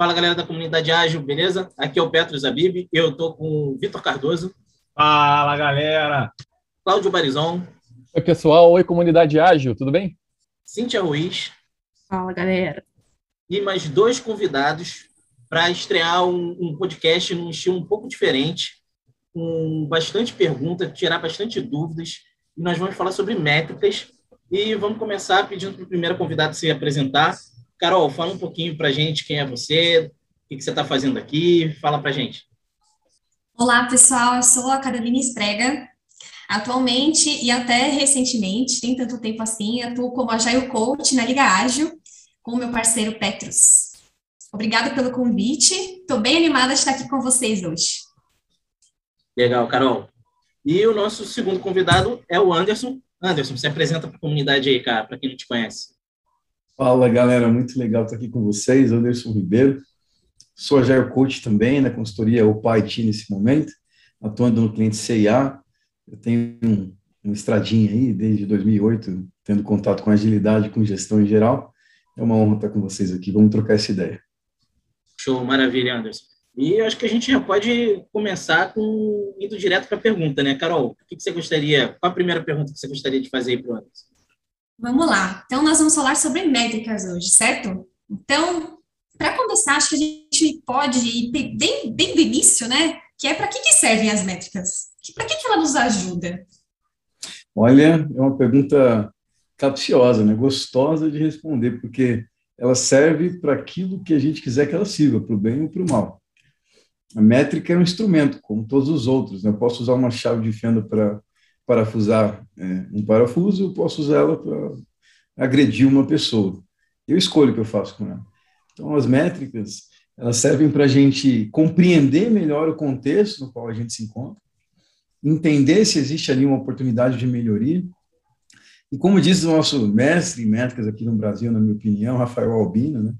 Fala, galera da comunidade Ágil, beleza? Aqui é o Pedro Zabib, eu estou com o Vitor Cardoso. Fala, galera! Cláudio Barizon. Oi, pessoal. Oi, comunidade Ágil, tudo bem? Cintia Ruiz. Fala, galera. E mais dois convidados para estrear um podcast num estilo um pouco diferente, com bastante pergunta, tirar bastante dúvidas. E nós vamos falar sobre métricas. E vamos começar pedindo para o primeiro convidado se apresentar. Carol, fala um pouquinho para a gente quem é você, o que você está fazendo aqui, fala para a gente. Olá, pessoal, eu sou a Carolina Esprega. Atualmente e até recentemente, nem tanto tempo assim, atuo como Agile Coach na Liga Ágil com o meu parceiro Petrus. Obrigada pelo convite, estou bem animada de estar aqui com vocês hoje. Legal, Carol. E o nosso segundo convidado é o Anderson. Anderson, se apresenta para a comunidade aí, cara, para quem não te conhece. Fala, galera, muito legal estar aqui com vocês. Anderson Ribeiro, sou Agile Coach também, na consultoria Opaiti nesse momento, atuando no cliente CIA. Eu tenho uma estradinha aí, desde 2008, tendo contato com agilidade, com gestão em geral. É uma honra estar com vocês aqui, vamos trocar essa ideia. Show, maravilha, Anderson. E acho que a gente já pode começar indo direto para a pergunta, né, Carol? O que você gostaria? Qual a primeira pergunta que você gostaria de fazer aí para o Anderson? Vamos lá. Então, nós vamos falar sobre métricas hoje, certo? Então, para começar, acho que a gente pode ir bem do início, né? Que é para que servem as métricas? Para que ela nos ajuda? Olha, é uma pergunta capciosa, né? Gostosa de responder, porque ela serve para aquilo que a gente quiser que ela sirva, para o bem ou para o mal. A métrica é um instrumento, como todos os outros, né? Eu posso usar uma chave de fenda para parafusar um parafuso, eu posso usar ela para agredir uma pessoa. Eu escolho o que eu faço com ela. Então, as métricas, elas servem para a gente compreender melhor o contexto no qual a gente se encontra, entender se existe ali uma oportunidade de melhoria. E como diz o nosso mestre em métricas aqui no Brasil, na minha opinião, Rafael Albino, né?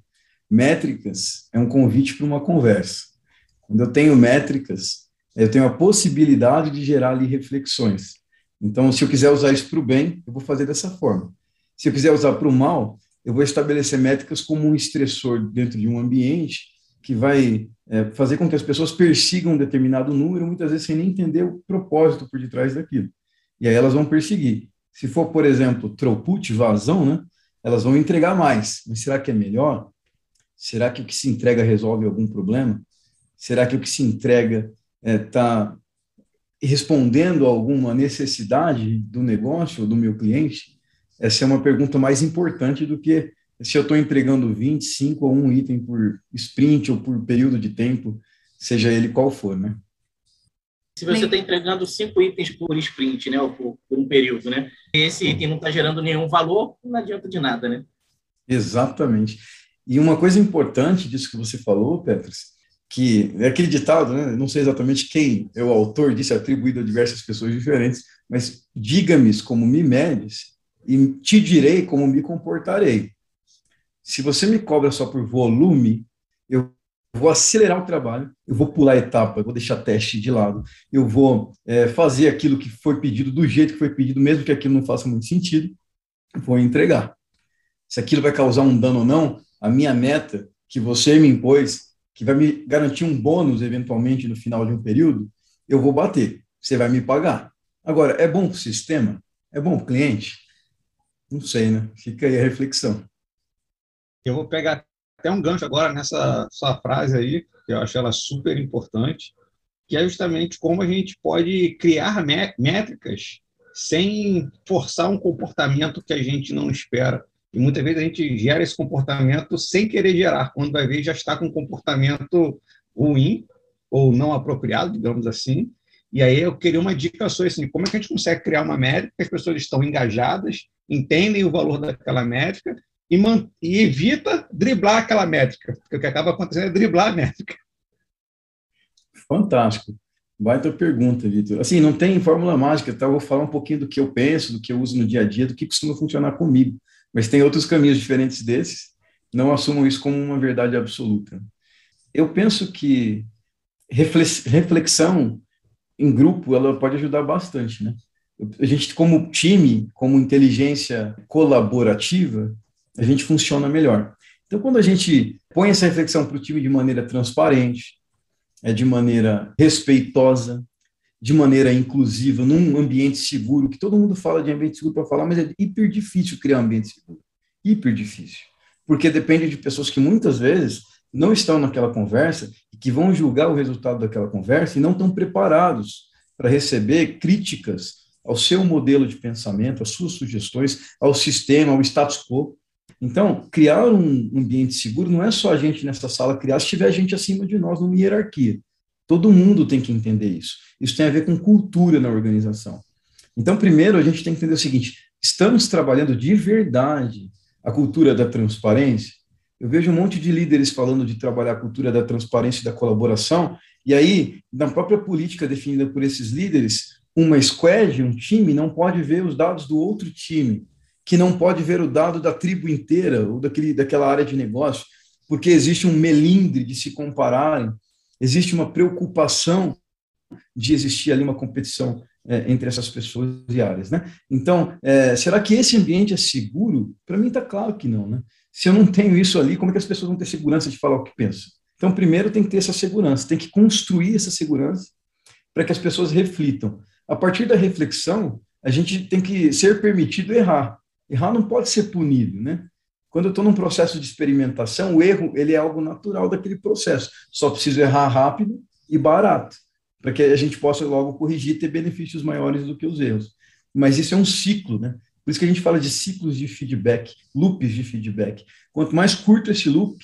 Métricas é um convite para uma conversa. Quando eu tenho métricas, eu tenho a possibilidade de gerar ali reflexões. Então, se eu quiser usar isso para o bem, eu vou fazer dessa forma. Se eu quiser usar para o mal, eu vou estabelecer métricas como um estressor dentro de um ambiente que vai fazer com que as pessoas persigam um determinado número, muitas vezes sem nem entender o propósito por detrás daquilo. E aí elas vão perseguir. Se for, por exemplo, throughput, vazão, né? Elas vão entregar mais. Mas será que é melhor? Será que o que se entrega resolve algum problema? Será que o que se entrega está respondendo a alguma necessidade do negócio ou do meu cliente? Essa é uma pergunta mais importante do que se eu estou entregando 25 ou um item por sprint ou por período de tempo, seja ele qual for, né? Se você está entregando 5 itens por sprint, né, ou por um período, né? E esse item não está gerando nenhum valor, não adianta de nada, né? Exatamente. E uma coisa importante disso que você falou, Petrus, que é aquele ditado, né? Não sei exatamente quem é o autor disso, atribuído a diversas pessoas diferentes, mas diga-me como me medes e te direi como me comportarei. Se você me cobra só por volume, eu vou acelerar o trabalho, eu vou pular a etapa, eu vou deixar teste de lado, eu vou fazer aquilo que foi pedido do jeito que foi pedido, mesmo que aquilo não faça muito sentido, vou entregar. Se aquilo vai causar um dano ou não, a minha meta que você me impôs, que vai me garantir um bônus eventualmente no final de um período, eu vou bater, você vai me pagar. Agora, é bom para o sistema? É bom para o cliente? Não sei, né? Fica aí a reflexão. Eu vou pegar até um gancho agora nessa sua frase aí, que eu acho ela super importante, que é justamente como a gente pode criar métricas sem forçar um comportamento que a gente não espera. E muitas vezes a gente gera esse comportamento sem querer gerar, quando vai ver já está com um comportamento ruim ou não apropriado, digamos assim. E aí eu queria uma dica sua, assim, como é que a gente consegue criar uma métrica que as pessoas estão engajadas, entendem o valor daquela métrica, e evita driblar aquela métrica, porque o que acaba acontecendo é driblar a métrica. Fantástico. Baita pergunta, Vitor. Assim, não tem fórmula mágica, tá? Eu vou falar um pouquinho do que eu penso, do que eu uso no dia a dia, do que costuma funcionar comigo. Mas tem outros caminhos diferentes desses. Não assumam isso como uma verdade absoluta. Eu penso que reflexão em grupo, ela pode ajudar bastante, né? A gente, como time, como inteligência colaborativa, a gente funciona melhor. Então, quando a gente põe essa reflexão para o time de maneira transparente, de maneira respeitosa, de maneira inclusiva, num ambiente seguro, que todo mundo fala de ambiente seguro para falar, mas é hiper difícil criar um ambiente seguro. Hiper difícil. Porque depende de pessoas que muitas vezes não estão naquela conversa e que vão julgar o resultado daquela conversa e não estão preparados para receber críticas ao seu modelo de pensamento, às suas sugestões, ao sistema, ao status quo. Então, criar um ambiente seguro não é só a gente nessa sala criar, se tiver gente acima de nós numa hierarquia. Todo mundo tem que entender isso. Isso tem a ver com cultura na organização. Então, primeiro, a gente tem que entender o seguinte, estamos trabalhando de verdade a cultura da transparência? Eu vejo um monte de líderes falando de trabalhar a cultura da transparência e da colaboração, e aí, na própria política definida por esses líderes, uma squad, um time, não pode ver os dados do outro time, que não pode ver o dado da tribo inteira ou daquela área de negócio, porque existe um melindre de se compararem, existe uma preocupação de existir ali uma competição entre essas pessoas e áreas, né? Então, será que esse ambiente é seguro? Para mim está claro que não, né? Se eu não tenho isso ali, como é que as pessoas vão ter segurança de falar o que pensam? Então, primeiro tem que ter essa segurança, tem que construir essa segurança para que as pessoas reflitam. A partir da reflexão, a gente tem que ser permitido errar. Errar não pode ser punido, né? Quando eu estou num processo de experimentação, o erro ele é algo natural daquele processo. Só preciso errar rápido e barato, para que a gente possa logo corrigir e ter benefícios maiores do que os erros. Mas isso é um ciclo, né? Por isso que a gente fala de ciclos de feedback, loops de feedback. Quanto mais curto esse loop,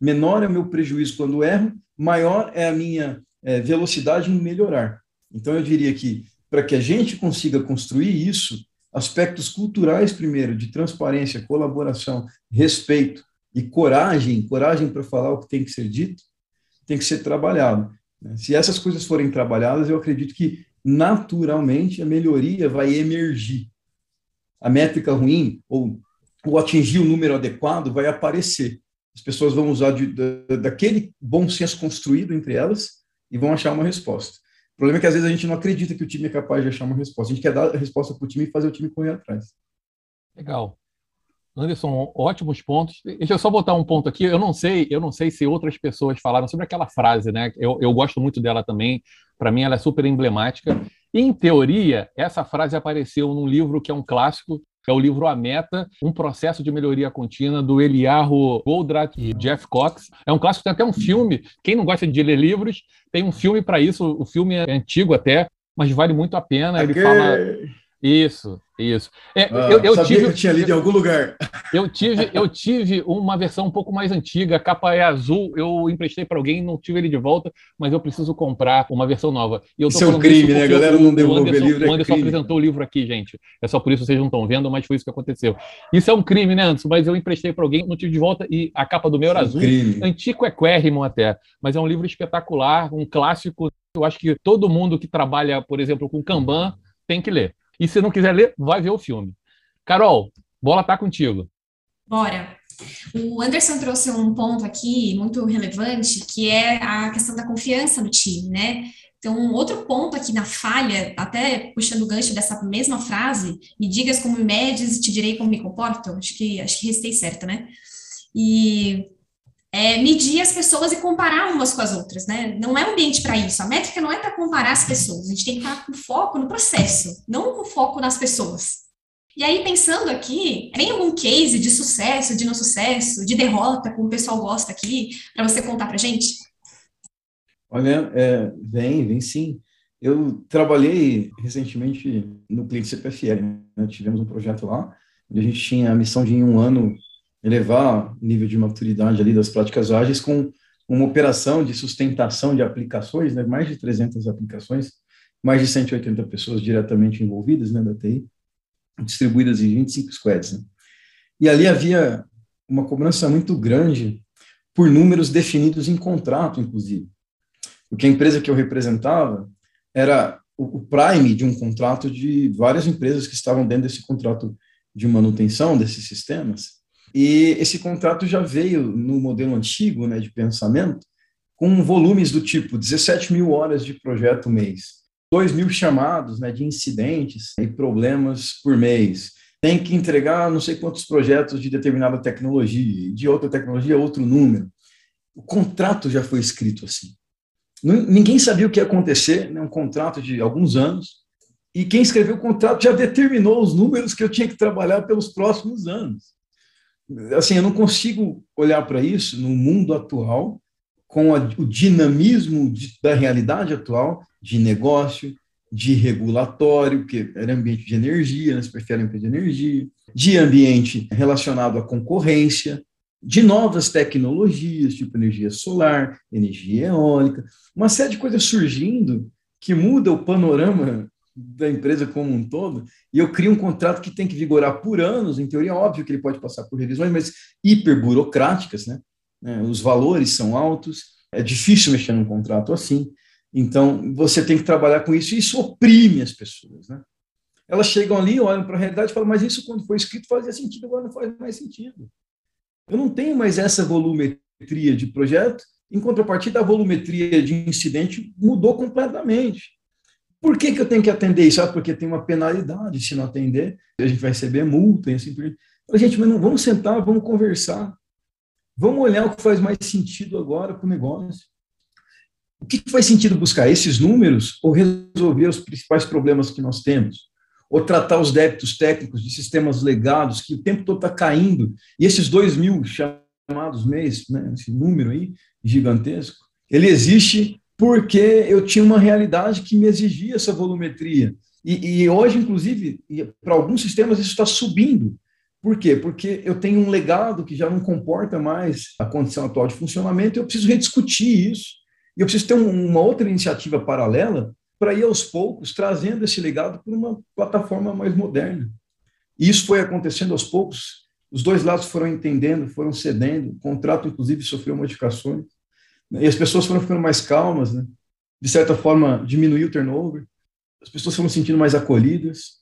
menor é o meu prejuízo quando erro, maior é a minha velocidade em melhorar. Então, eu diria que, para que a gente consiga construir isso, aspectos culturais, primeiro, de transparência, colaboração, respeito e coragem para falar o que tem que ser dito, tem que ser trabalhado. Se essas coisas forem trabalhadas, eu acredito que, naturalmente, a melhoria vai emergir. A métrica ruim ou atingir o número adequado vai aparecer. As pessoas vão usar daquele bom senso construído entre elas e vão achar uma resposta. O problema é que, às vezes, a gente não acredita que o time é capaz de achar uma resposta. A gente quer dar a resposta para o time e fazer o time correr atrás. Legal. Anderson, ótimos pontos. Deixa eu só botar um ponto aqui. Eu não sei se outras pessoas falaram sobre aquela frase, né? Eu gosto muito dela também. Para mim, ela é super emblemática. Em teoria, essa frase apareceu num livro que é um clássico, que é o livro A Meta, um processo de melhoria contínua, do Eliyahu Goldratt e Jeff Cox. É um clássico, tem até um filme. Quem não gosta de ler livros, tem um filme para isso. O filme é antigo até, mas vale muito a pena. Ele fala... Isso. Eu sabia que eu tinha lido em algum lugar. Eu tive uma versão um pouco mais antiga, a capa é azul, eu emprestei para alguém, não tive ele de volta, mas eu preciso comprar uma versão nova. E eu tô isso é um crime, né? A galera não devolve o livro. O Anderson apresentou o livro aqui, gente. É só por isso que vocês não estão vendo, mas foi isso que aconteceu. Isso é um crime, né, Anderson? Mas eu emprestei para alguém, não tive de volta, e a capa do meu era azul. Antiquérrimo até, mas é um livro espetacular, um clássico. Eu acho que todo mundo que trabalha, por exemplo, com Kanban, tem que ler. E se não quiser ler, vai ver o filme. Carol, bola tá contigo. Bora. O Anderson trouxe um ponto aqui muito relevante, que é a questão da confiança no time, né? Então, outro ponto aqui na falha, até puxando o gancho dessa mesma frase, me digas como me medes e te direi como me comporto, acho que restei certa, né? E... medir as pessoas e comparar umas com as outras, né? Não é ambiente para isso. A métrica não é para comparar as pessoas. A gente tem que estar com foco no processo, não com foco nas pessoas. E aí, pensando aqui, tem algum case de sucesso, de não sucesso, de derrota, como o pessoal gosta aqui, para você contar para a gente? Olha, vem sim. Eu trabalhei recentemente no cliente CPFL, né? Tivemos um projeto lá, onde a gente tinha a missão de, em um ano, elevar o nível de maturidade ali das práticas ágeis com uma operação de sustentação de aplicações, né? Mais de 300 aplicações, mais de 180 pessoas diretamente envolvidas, né, da TI, distribuídas em 25 squads. Né? E ali havia uma cobrança muito grande por números definidos em contrato, inclusive. Porque a empresa que eu representava era o prime de um contrato de várias empresas que estavam dentro desse contrato de manutenção desses sistemas. E esse contrato já veio no modelo antigo, né, de pensamento, com volumes do tipo 17 mil horas de projeto mês, 2 mil chamados, né, de incidentes e problemas por mês, tem que entregar não sei quantos projetos de determinada tecnologia, de outra tecnologia, outro número. O contrato já foi escrito assim. Ninguém sabia o que ia acontecer, né? Um contrato de alguns anos, e quem escreveu o contrato já determinou os números que eu tinha que trabalhar pelos próximos anos. Assim, eu não consigo olhar para isso no mundo atual, com o dinamismo da realidade atual, de negócio, de regulatório, que era ambiente de energia, né? Eles preferem ambiente de energia, de ambiente relacionado à concorrência, de novas tecnologias, tipo energia solar, energia eólica, uma série de coisas surgindo que muda o panorama da empresa como um todo, e eu crio um contrato que tem que vigorar por anos, em teoria, óbvio que ele pode passar por revisões, mas hiperburocráticas, né? Os valores são altos, é difícil mexer num contrato assim, então você tem que trabalhar com isso, e isso oprime as pessoas, né? Elas chegam ali, olham para a realidade e falam, mas isso quando foi escrito fazia sentido, agora não faz mais sentido. Eu não tenho mais essa volumetria de projeto, em contrapartida, a volumetria de incidente mudou completamente. Por que eu tenho que atender isso? Ah, porque tem uma penalidade, se não atender, a gente vai receber multa. E assim por diante. Gente, mas não, vamos sentar, vamos conversar, vamos olhar o que faz mais sentido agora para o negócio. O que faz sentido buscar? Esses números ou resolver os principais problemas que nós temos? Ou tratar os débitos técnicos de sistemas legados, que o tempo todo está caindo, e esses 2.000 chamados mês, né, esse número aí gigantesco, ele existe porque eu tinha uma realidade que me exigia essa volumetria. E hoje, inclusive, para alguns sistemas isso está subindo. Por quê? Porque eu tenho um legado que já não comporta mais a condição atual de funcionamento, e eu preciso rediscutir isso. E eu preciso ter uma outra iniciativa paralela para ir aos poucos trazendo esse legado para uma plataforma mais moderna. E isso foi acontecendo aos poucos, os dois lados foram entendendo, foram cedendo, o contrato, inclusive, sofreu modificações, e as pessoas foram ficando mais calmas, né? De certa forma, diminuiu o turnover, as pessoas foram se sentindo mais acolhidas,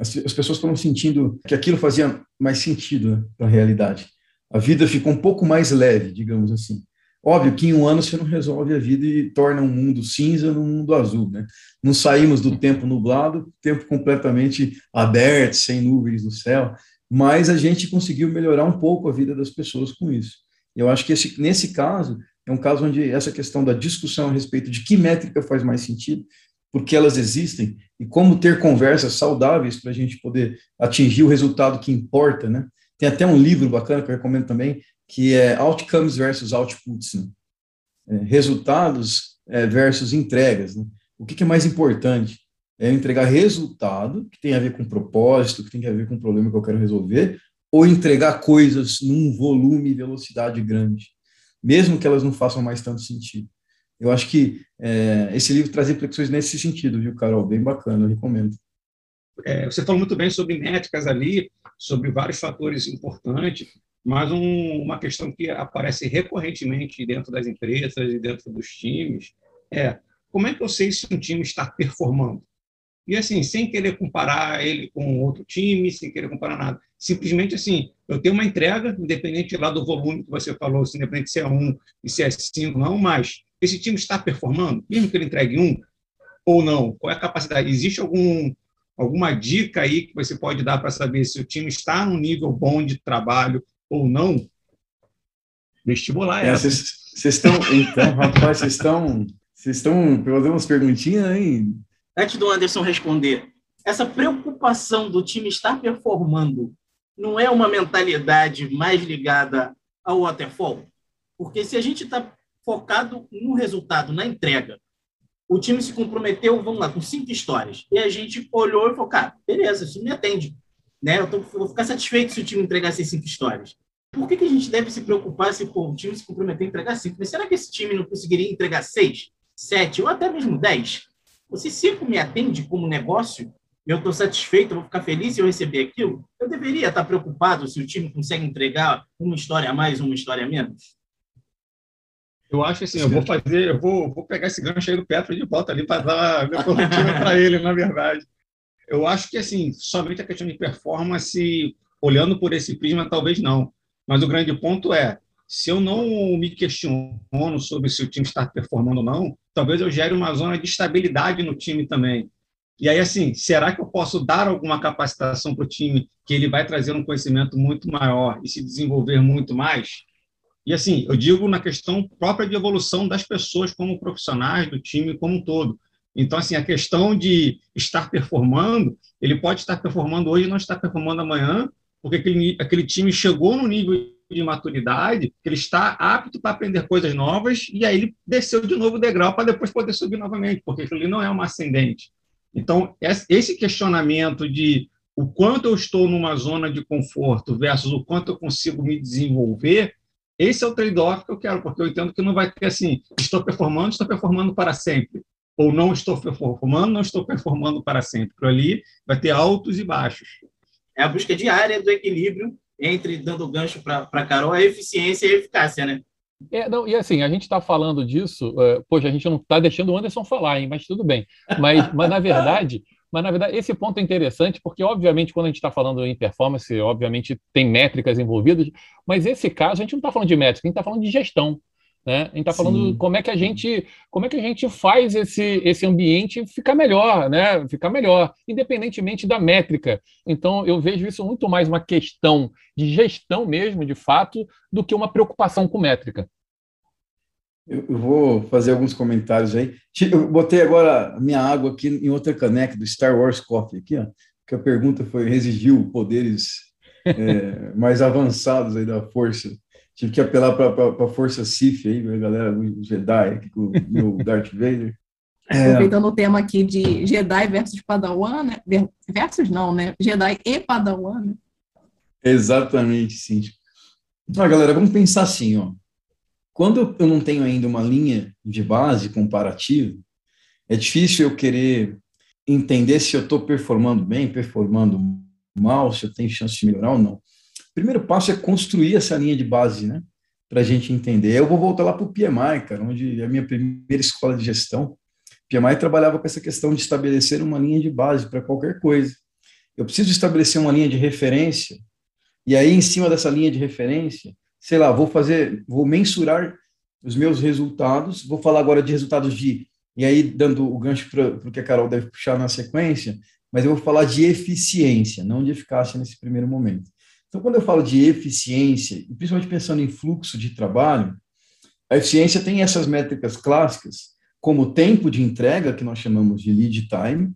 as pessoas foram sentindo que aquilo fazia mais sentido, né, para a realidade. A vida ficou um pouco mais leve, digamos assim. Óbvio que em um ano você não resolve a vida e torna um mundo cinza num mundo azul, né? Não saímos do tempo nublado, tempo completamente aberto, sem nuvens no céu, mas a gente conseguiu melhorar um pouco a vida das pessoas com isso. Eu acho que nesse caso, é um caso onde essa questão da discussão a respeito de que métrica faz mais sentido, porque elas existem, e como ter conversas saudáveis para a gente poder atingir o resultado que importa, né? Tem até um livro bacana que eu recomendo também, que é Outcomes versus Outputs, né? Resultados versus entregas, né? O que é mais importante? É entregar resultado, que tem a ver com propósito, que tem a ver com o problema que eu quero resolver, ou entregar coisas num volume e velocidade grande, mesmo que elas não façam mais tanto sentido. Eu acho que esse livro traz reflexões nesse sentido, viu, Carol? Bem bacana, eu recomendo. Você falou muito bem sobre métricas ali, sobre vários fatores importantes, mas uma questão que aparece recorrentemente dentro das empresas e dentro dos times é como é que eu sei se um time está performando? E assim, sem querer comparar ele com outro time, sem querer comparar nada. Simplesmente assim, eu tenho uma entrega, independente lá do volume que você falou, assim, independente se é 1 e se é 5, não, mas esse time está performando, mesmo que ele entregue 1 ou não? Qual é a capacidade? Existe alguma dica aí que você pode dar para saber se o time está num nível bom de trabalho ou não? Vestibular essa. Vocês estão, então, rapaz, vocês estão fazendo umas perguntinhas aí. Antes do Anderson responder, essa preocupação do time estar performando não é uma mentalidade mais ligada ao waterfall? Porque se a gente está focado no resultado, na entrega, o time se comprometeu, vamos lá, com 5 histórias, e a gente olhou e falou, cara, beleza, isso me atende, né? Eu vou ficar satisfeito se o time entregar essas 5 histórias. Por que a gente deve se preocupar se o time se comprometer a entregar 5? Mas será que esse time não conseguiria entregar 6, 7 ou até mesmo 10? Se 5 me atende como negócio, eu estou satisfeito, eu vou ficar feliz se eu receber aquilo, eu deveria estar preocupado se o time consegue entregar uma história a mais, uma história a menos? Eu acho assim, eu vou pegar esse gancho aí do Petrus de volta ali para dar a minha corretiva para ele, na verdade. Eu acho que, assim, somente a questão de performance, olhando por esse prisma, talvez não. Mas o grande ponto é, se eu não me questiono sobre se o time está performando ou não, talvez eu gere uma zona de estabilidade no time também. E aí, assim, será que eu posso dar alguma capacitação para o time que ele vai trazer um conhecimento muito maior e se desenvolver muito mais? E, assim, eu digo na questão própria de evolução das pessoas como profissionais, do time como um todo. Então, assim, a questão de estar performando, ele pode estar performando hoje e não estar performando amanhã, porque aquele time chegou no nível de maturidade, que ele está apto para aprender coisas novas, e aí ele desceu de novo o degrau para depois poder subir novamente, porque ele não é uma ascendente. Então, esse questionamento de o quanto eu estou numa zona de conforto versus o quanto eu consigo me desenvolver, esse é o trade-off que eu quero, porque eu entendo que não vai ter assim, estou performando para sempre, ou não estou performando, não estou performando para sempre. Por ali vai ter altos e baixos. É a busca diária do equilíbrio entre, dando gancho para a Carol, a eficiência e a eficácia, né? É, não, e assim, a gente está falando disso, a gente não está deixando o Anderson falar, hein, mas tudo bem. Mas, na verdade, esse ponto é interessante, porque, obviamente, quando a gente está falando em performance, obviamente, tem métricas envolvidas, mas esse caso, a gente não está falando de métrica, a gente está falando de gestão, né? A gente está falando como é que a gente faz esse ambiente ficar melhor, né? Ficar melhor, independentemente da métrica. Então, eu vejo isso muito mais uma questão de gestão mesmo, de fato, do que uma preocupação com métrica. Eu vou fazer alguns comentários aí. Eu botei agora a minha água aqui em outra caneca do Star Wars Coffee, aqui, ó, que a pergunta foi, exigiu poderes mais avançados aí da força. Tive que apelar para a força Sith aí, a galera do Jedi, aqui com o meu Darth Vader. Aproveitando o tema aqui de Jedi versus Padawan, né? Jedi e Padawan, né? Exatamente, Cintia. Ah, galera, vamos pensar assim, ó. Quando eu não tenho ainda uma linha de base comparativa, é difícil eu querer entender se eu estou performando bem, performando mal, se eu tenho chance de melhorar ou não. O primeiro passo é construir essa linha de base, né? Para a gente entender. Eu vou voltar lá para o PMI, cara, onde é a minha primeira escola de gestão. O PMI trabalhava com essa questão de estabelecer uma linha de base para qualquer coisa. Eu preciso estabelecer uma linha de referência, e aí, em cima dessa linha de referência, sei lá, vou mensurar os meus resultados, vou falar agora de resultados e aí dando o gancho para o que a Carol deve puxar na sequência, mas eu vou falar de eficiência, não de eficácia nesse primeiro momento. Então, quando eu falo de eficiência, e principalmente pensando em fluxo de trabalho, a eficiência tem essas métricas clássicas, como o tempo de entrega, que nós chamamos de lead time,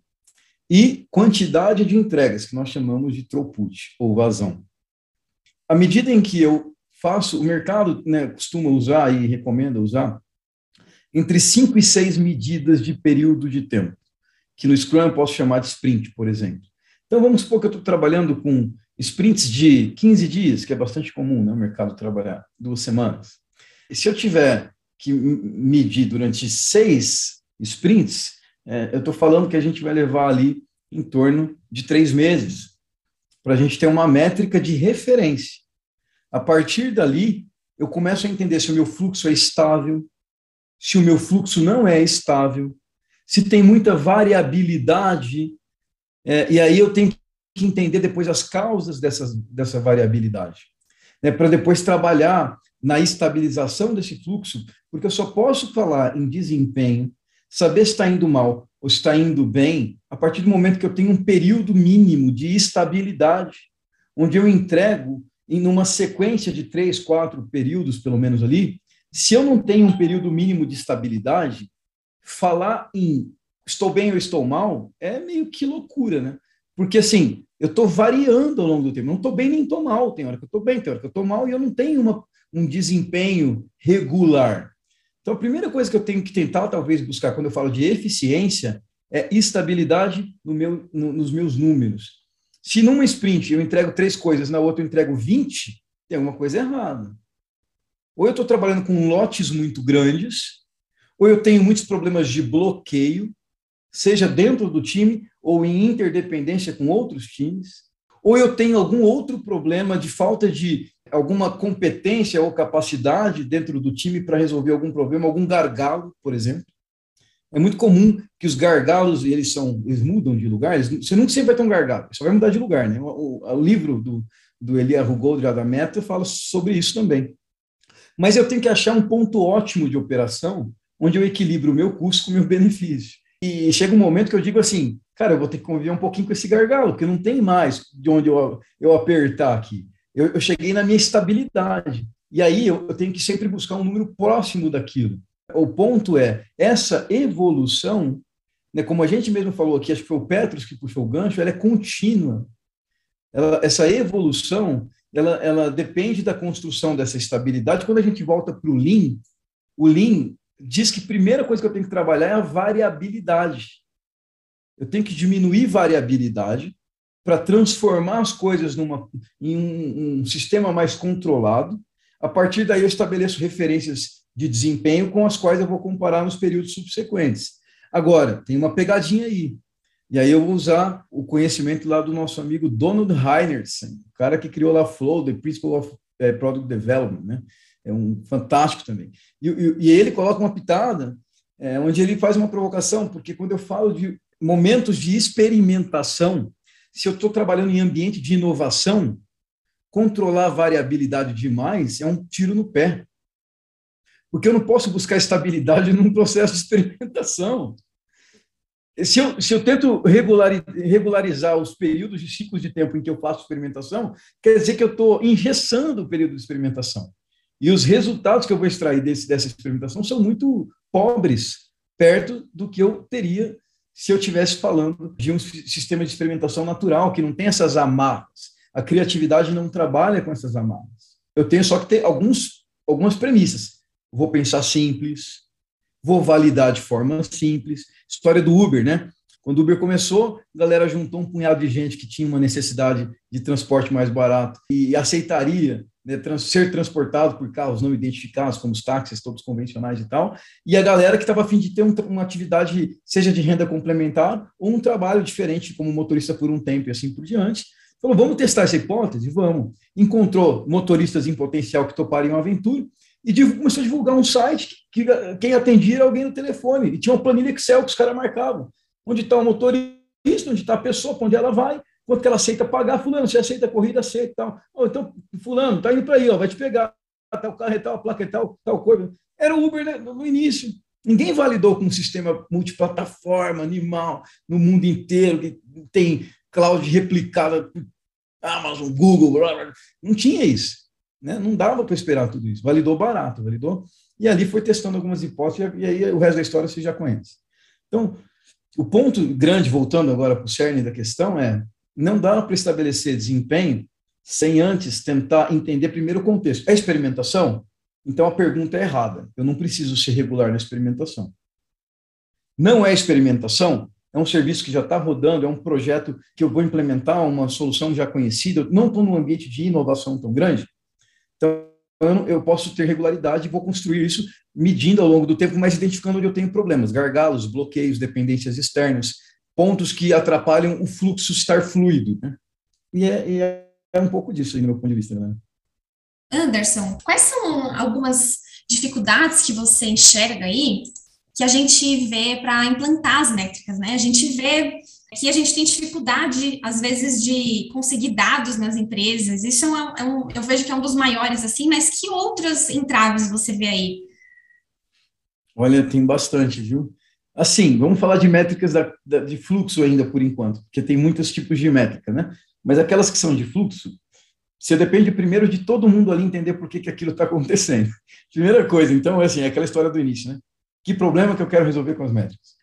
e quantidade de entregas, que nós chamamos de throughput, ou vazão. À medida em que eu faço, o mercado, né, costuma usar e recomenda usar entre 5 e 6 medidas de período de tempo, que no Scrum eu posso chamar de sprint, por exemplo. Então, vamos supor que eu estou trabalhando com sprints de 15 dias, que é bastante comum, né, o mercado trabalhar 2 semanas. E se eu tiver que medir durante 6 sprints, eu estou falando que a gente vai levar ali em torno de 3 meses para a gente ter uma métrica de referência. A partir dali, eu começo a entender se o meu fluxo é estável, se o meu fluxo não é estável, se tem muita variabilidade, e aí eu tenho que entender depois as causas dessa variabilidade, né, para depois trabalhar na estabilização desse fluxo, porque eu só posso falar em desempenho, saber se está indo mal ou se está indo bem, a partir do momento que eu tenho um período mínimo de estabilidade, onde eu entrego em uma sequência de 3, 4 períodos, pelo menos ali, se eu não tenho um período mínimo de estabilidade, falar em estou bem ou estou mal é meio que loucura, né? Porque, assim, eu estou variando ao longo do tempo. Não estou bem nem estou mal. Tem hora que eu estou bem, tem hora que eu estou mal, e eu não tenho um desempenho regular. Então, a primeira coisa que eu tenho que tentar, talvez, buscar quando eu falo de eficiência é estabilidade nos meus números. Se numa sprint eu entrego 3 coisas, na outra eu entrego 20, tem alguma coisa errada. Ou eu estou trabalhando com lotes muito grandes, ou eu tenho muitos problemas de bloqueio, seja dentro do time ou em interdependência com outros times, ou eu tenho algum outro problema de falta de alguma competência ou capacidade dentro do time para resolver algum problema, algum gargalo, por exemplo. É muito comum que os gargalos, eles mudam de lugar, você nunca sempre vai ter um gargalo, só vai mudar de lugar, né? O livro do Eliyahu Goldratt, A Meta, fala sobre isso também. Mas eu tenho que achar um ponto ótimo de operação, onde eu equilibro o meu custo com o meu benefício. E chega um momento que eu digo assim, cara, eu vou ter que conviver um pouquinho com esse gargalo, porque não tem mais de onde eu apertar aqui. Eu cheguei na minha estabilidade. E aí eu tenho que sempre buscar um número próximo daquilo. O ponto é, essa evolução, né, como a gente mesmo falou aqui, acho que foi o Petrus que puxou o gancho, ela é contínua. Essa evolução, ela depende da construção dessa estabilidade. Quando a gente volta para o Lean diz que a primeira coisa que eu tenho que trabalhar é a variabilidade. Eu tenho que diminuir variabilidade para transformar as coisas em um sistema mais controlado. A partir daí, eu estabeleço referências de desempenho com as quais eu vou comparar nos períodos subsequentes. Agora, tem uma pegadinha aí. E aí eu vou usar o conhecimento lá do nosso amigo Donald Reinertsen, o cara que criou lá Flow, The Principle of Product Development, né? É um fantástico também. E ele coloca uma pitada, onde ele faz uma provocação, porque quando eu falo de momentos de experimentação, se eu estou trabalhando em ambiente de inovação, controlar a variabilidade demais é um tiro no pé. Porque eu não posso buscar estabilidade num processo de experimentação. Se eu tento regularizar os períodos de ciclos de tempo em que eu faço experimentação, quer dizer que eu estou engessando o período de experimentação. E os resultados que eu vou extrair dessa experimentação são muito pobres, perto do que eu teria se eu estivesse falando de um sistema de experimentação natural, que não tem essas amarras. A criatividade não trabalha com essas amarras. Eu tenho só que ter algumas premissas. Vou pensar simples, vou validar de forma simples. História do Uber, né? Quando o Uber começou, a galera juntou um punhado de gente que tinha uma necessidade de transporte mais barato e aceitaria, né, ser transportado por carros não identificados, como os táxis, todos convencionais e tal, e a galera que estava a fim de ter uma atividade, seja de renda complementar ou um trabalho diferente como motorista por um tempo e assim por diante, falou, vamos testar essa hipótese? Vamos. Encontrou motoristas em potencial que topariam a aventura e começou a divulgar um site que quem atendia era alguém no telefone, e tinha uma planilha Excel que os caras marcavam, onde está o motorista, onde está a pessoa, para onde ela vai, quanto que ela aceita pagar. Fulano, você aceita a corrida, aceita e tal. Oh, então, fulano, está indo para aí, ó, vai te pegar. Tá o carro e tal, a placa e tal, tal coisa. Era o Uber, né, no início. Ninguém validou com um sistema multiplataforma, animal, no mundo inteiro, que tem cloud replicada por Amazon, Google, blá, blá. Não tinha isso. Né? Não dava para esperar tudo isso. Validou barato, validou. E ali foi testando algumas hipóteses, e aí o resto da história você já conhece. Então, o ponto grande, voltando agora para o cerne da questão, é: não dá para estabelecer desempenho sem antes tentar entender primeiro o contexto. É experimentação? Então a pergunta é errada. Eu não preciso ser regular na experimentação. Não é experimentação? É um serviço que já está rodando, é um projeto que eu vou implementar, uma solução já conhecida. Eu não estou num ambiente de inovação tão grande. Então eu posso ter regularidade e vou construir isso medindo ao longo do tempo, mas identificando onde eu tenho problemas, gargalos, bloqueios, dependências externas, pontos que atrapalham o fluxo estar fluido. Né? E é um pouco disso aí, do meu ponto de vista. Né? Anderson, quais são algumas dificuldades que você enxerga aí que a gente vê para implantar as métricas? Né? A gente vê que a gente tem dificuldade, às vezes, de conseguir dados nas empresas. Isso eu vejo que é um dos maiores, assim, mas que outras entraves você vê aí? Olha, tem bastante, viu? Assim, vamos falar de métricas de fluxo ainda, por enquanto, porque tem muitos tipos de métrica, né? Mas aquelas que são de fluxo, você depende primeiro de todo mundo ali entender por que aquilo está acontecendo. Primeira coisa, então, é assim, é aquela história do início, né? Que problema que eu quero resolver com as métricas?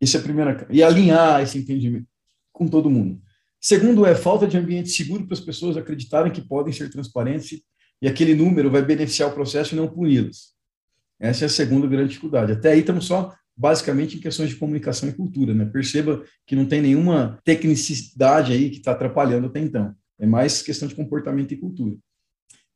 Isso é a primeira coisa. E alinhar esse entendimento com todo mundo. Segundo é falta de ambiente seguro para as pessoas acreditarem que podem ser transparentes e aquele número vai beneficiar o processo e não puni-las. Essa é a segunda grande dificuldade. Até aí estamos só basicamente em questões de comunicação e cultura, né? Perceba que não tem nenhuma tecnicidade aí que está atrapalhando até então. É mais questão de comportamento e cultura.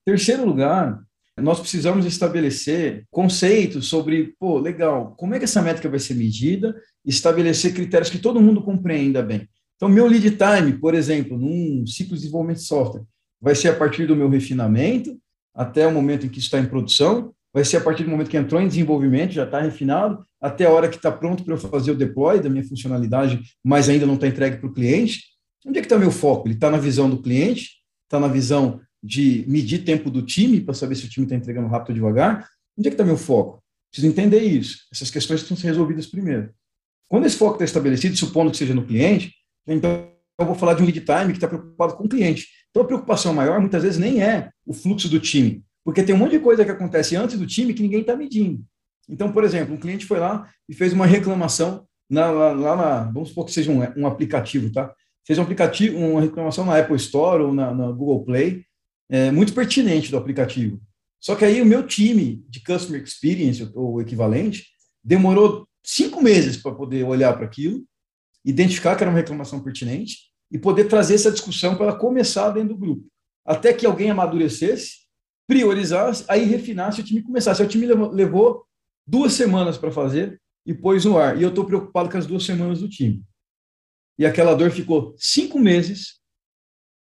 Terceiro lugar, nós precisamos estabelecer conceitos sobre, pô, legal, como é que essa métrica vai ser medida? Estabelecer critérios que todo mundo compreenda bem. Então, meu lead time, por exemplo, num ciclo de desenvolvimento de software, vai ser a partir do meu refinamento até o momento em que está em produção, vai ser a partir do momento que entrou em desenvolvimento, já está refinado, até a hora que está pronto para eu fazer o deploy da minha funcionalidade, mas ainda não está entregue para o cliente. Onde é que está o meu foco? Ele está na visão do cliente, está na visão de medir tempo do time, para saber se o time está entregando rápido ou devagar. Onde é que está meu foco? Preciso entender isso. Essas questões precisam ser resolvidas primeiro. Quando esse foco está estabelecido, supondo que seja no cliente, então eu vou falar de um lead time que está preocupado com o cliente. Então a preocupação maior muitas vezes nem é o fluxo do time, porque tem um monte de coisa que acontece antes do time que ninguém está medindo. Então, por exemplo, um cliente foi lá e fez uma reclamação, vamos supor que seja um aplicativo, tá? Fez um aplicativo, uma reclamação na Apple Store ou na Google Play, muito pertinente do aplicativo. Só que aí o meu time de Customer Experience, ou o equivalente, demorou 5 meses para poder olhar para aquilo, identificar que era uma reclamação pertinente e poder trazer essa discussão para ela começar dentro do grupo. Até que alguém amadurecesse, priorizasse, aí refinasse e o time começasse. O time levou 2 semanas para fazer e pôs no ar. E eu estou preocupado com as 2 semanas do time. E aquela dor ficou 5 meses,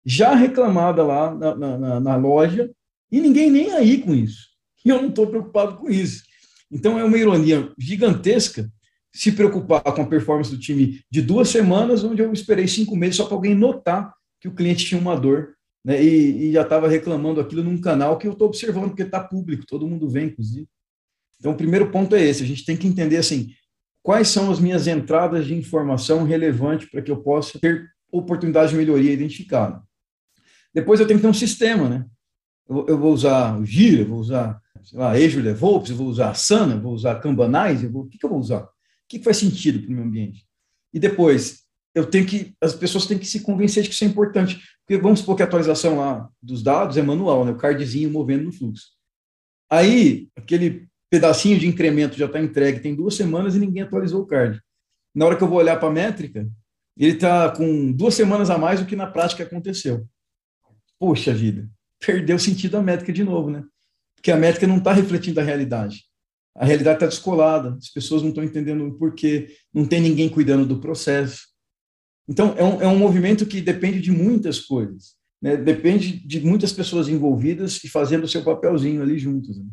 já reclamada lá na loja, e ninguém nem aí com isso. E eu não estou preocupado com isso. Então, é uma ironia gigantesca se preocupar com a performance do time de 2 semanas, onde eu esperei 5 meses só para alguém notar que o cliente tinha uma dor, né, e já estava reclamando aquilo num canal que eu estou observando, porque está público, todo mundo vê, inclusive. Então, o primeiro ponto é esse. A gente tem que entender assim, quais são as minhas entradas de informação relevante para que eu possa ter oportunidade de melhoria identificada. Depois, eu tenho que ter um sistema, né? Eu vou usar o Gira, eu vou usar, sei lá, Azure DevOps, eu vou usar Asana, eu vou usar Kanbanize, o que eu vou usar? O que faz sentido para o meu ambiente? E depois, as pessoas têm que se convencer de que isso é importante, porque vamos supor que a atualização lá dos dados é manual, né? O cardzinho movendo no fluxo. Aí, aquele pedacinho de incremento já está entregue, tem 2 semanas e ninguém atualizou o card. Na hora que eu vou olhar para a métrica, ele está com 2 semanas a mais do que na prática aconteceu. Poxa vida! Perdeu o sentido a métrica de novo, né? Porque a métrica não está refletindo a realidade. A realidade está descolada, as pessoas não estão entendendo o porquê, não tem ninguém cuidando do processo. Então, é um movimento que depende de muitas coisas, né? Depende de muitas pessoas envolvidas e fazendo o seu papelzinho ali juntos, né?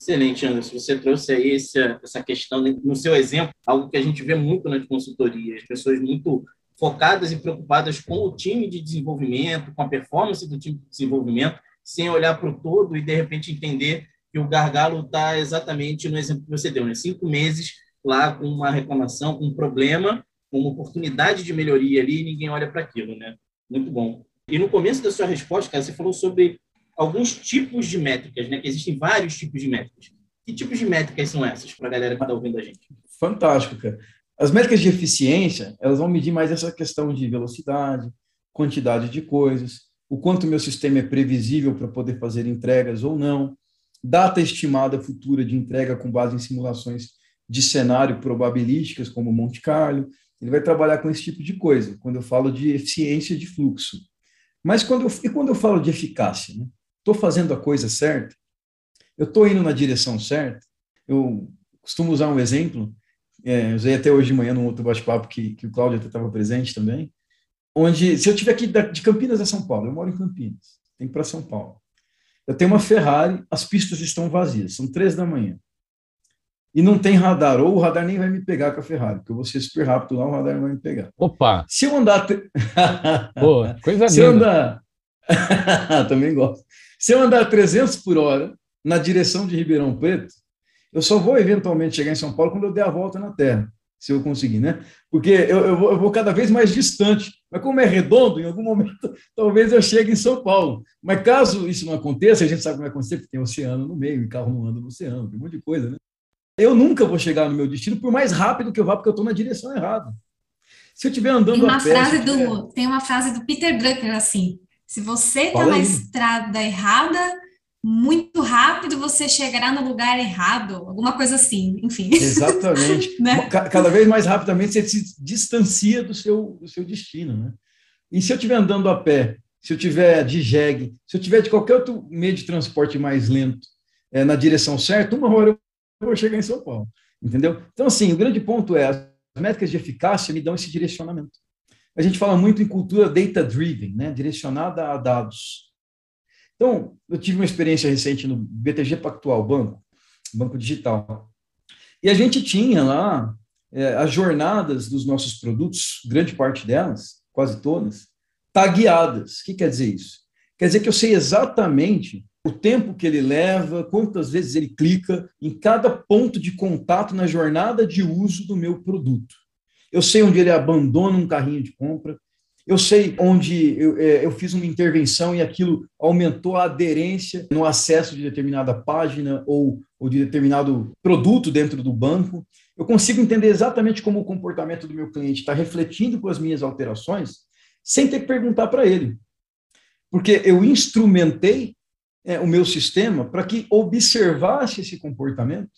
Excelente, Anderson. Você trouxe aí essa questão, no seu exemplo, algo que a gente vê muito nas consultorias, pessoas muito focadas e preocupadas com o time de desenvolvimento, com a performance do time de desenvolvimento, sem olhar para o todo e, de repente, entender que o gargalo está exatamente no exemplo que você deu, né? 5 meses lá com uma reclamação, com um problema, com uma oportunidade de melhoria ali e ninguém olha para aquilo, né? Muito bom. E no começo da sua resposta, cara, você falou sobre alguns tipos de métricas, né? Que existem vários tipos de métricas. Que tipos de métricas são essas para a galera que está ouvindo a gente? Fantástico, cara. As métricas de eficiência, elas vão medir mais essa questão de velocidade, quantidade de coisas, o quanto o meu sistema é previsível para poder fazer entregas ou não, data estimada futura de entrega com base em simulações de cenário probabilísticas, como Monte Carlo. Ele vai trabalhar com esse tipo de coisa, quando eu falo de eficiência de fluxo. Mas quando eu falo de eficácia, né? Estou fazendo a coisa certa? Eu estou indo na direção certa? Eu costumo usar um exemplo. Usei até hoje de manhã num outro bate-papo que o Cláudio até estava presente também, onde, se eu tiver aqui de Campinas a São Paulo, eu moro em Campinas, tenho que ir para São Paulo. Eu tenho uma Ferrari, as pistas estão vazias, são 3 da manhã. E não tem radar, ou o radar nem vai me pegar com a Ferrari, porque eu vou ser super rápido lá, o radar não vai me pegar. Opa! Se eu andar... Boa, coisa linda! Se eu andar... Também gosto. Se eu andar 300 por hora na direção de Ribeirão Preto, eu só vou eventualmente chegar em São Paulo quando eu der a volta na Terra, se eu conseguir, né? Porque eu vou cada vez mais distante. Mas como é redondo, em algum momento, talvez eu chegue em São Paulo. Mas caso isso não aconteça, a gente sabe como vai acontecer, porque tem oceano no meio, e carro não anda no oceano, tem um monte de coisa, né? Eu nunca vou chegar no meu destino, por mais rápido que eu vá, porque eu estou na direção errada. Se eu estiver andando na Terra... Tem uma frase do Peter Drucker, assim, se você está na estrada errada... muito rápido você chegará no lugar errado, alguma coisa assim, enfim. Exatamente. Né? Cada vez mais rapidamente você se distancia do seu destino, né? E se eu estiver andando a pé, se eu estiver de jegue, se eu estiver de qualquer outro meio de transporte mais lento, na direção certa, uma hora eu vou chegar em São Paulo, entendeu? Então, assim, o grande ponto é, as métricas de eficácia me dão esse direcionamento. A gente fala muito em cultura data-driven, né? Direcionada a dados. Então, eu tive uma experiência recente no BTG Pactual, banco digital. E a gente tinha lá as jornadas dos nossos produtos, grande parte delas, quase todas, tagueadas. O que quer dizer isso? Quer dizer que eu sei exatamente o tempo que ele leva, quantas vezes ele clica em cada ponto de contato na jornada de uso do meu produto. Eu sei onde ele abandona um carrinho de compra, eu sei onde eu fiz uma intervenção e aquilo aumentou a aderência no acesso de determinada página ou de determinado produto dentro do banco. Eu consigo entender exatamente como o comportamento do meu cliente está refletindo com as minhas alterações sem ter que perguntar para ele. Porque eu instrumentei o meu sistema para que observasse esse comportamento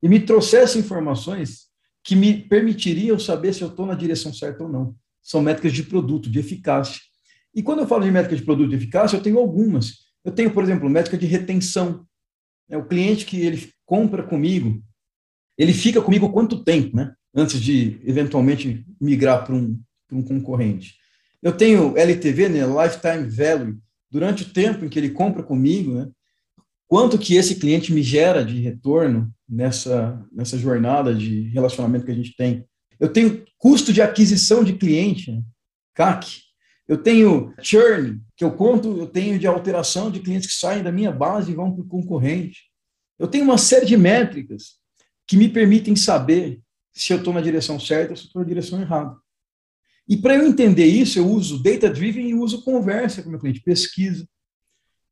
e me trouxesse informações que me permitiriam saber se eu estou na direção certa ou não. São métricas de produto, de eficácia. E quando eu falo de métricas de produto e eficácia, eu tenho algumas. Eu tenho, por exemplo, métrica de retenção. O cliente que ele compra comigo, ele fica comigo quanto tempo, né? Antes de, eventualmente, migrar para um concorrente. Eu tenho LTV, né? Lifetime Value. Durante o tempo em que ele compra comigo, né? Quanto que esse cliente me gera de retorno nessa jornada de relacionamento que a gente tem. Eu tenho custo de aquisição de cliente, né? CAC. Eu tenho churn, que eu tenho de alteração de clientes que saem da minha base e vão para o concorrente. Eu tenho uma série de métricas que me permitem saber se eu estou na direção certa ou se eu estou na direção errada. E para eu entender isso, eu uso data-driven e uso conversa com o meu cliente, pesquisa.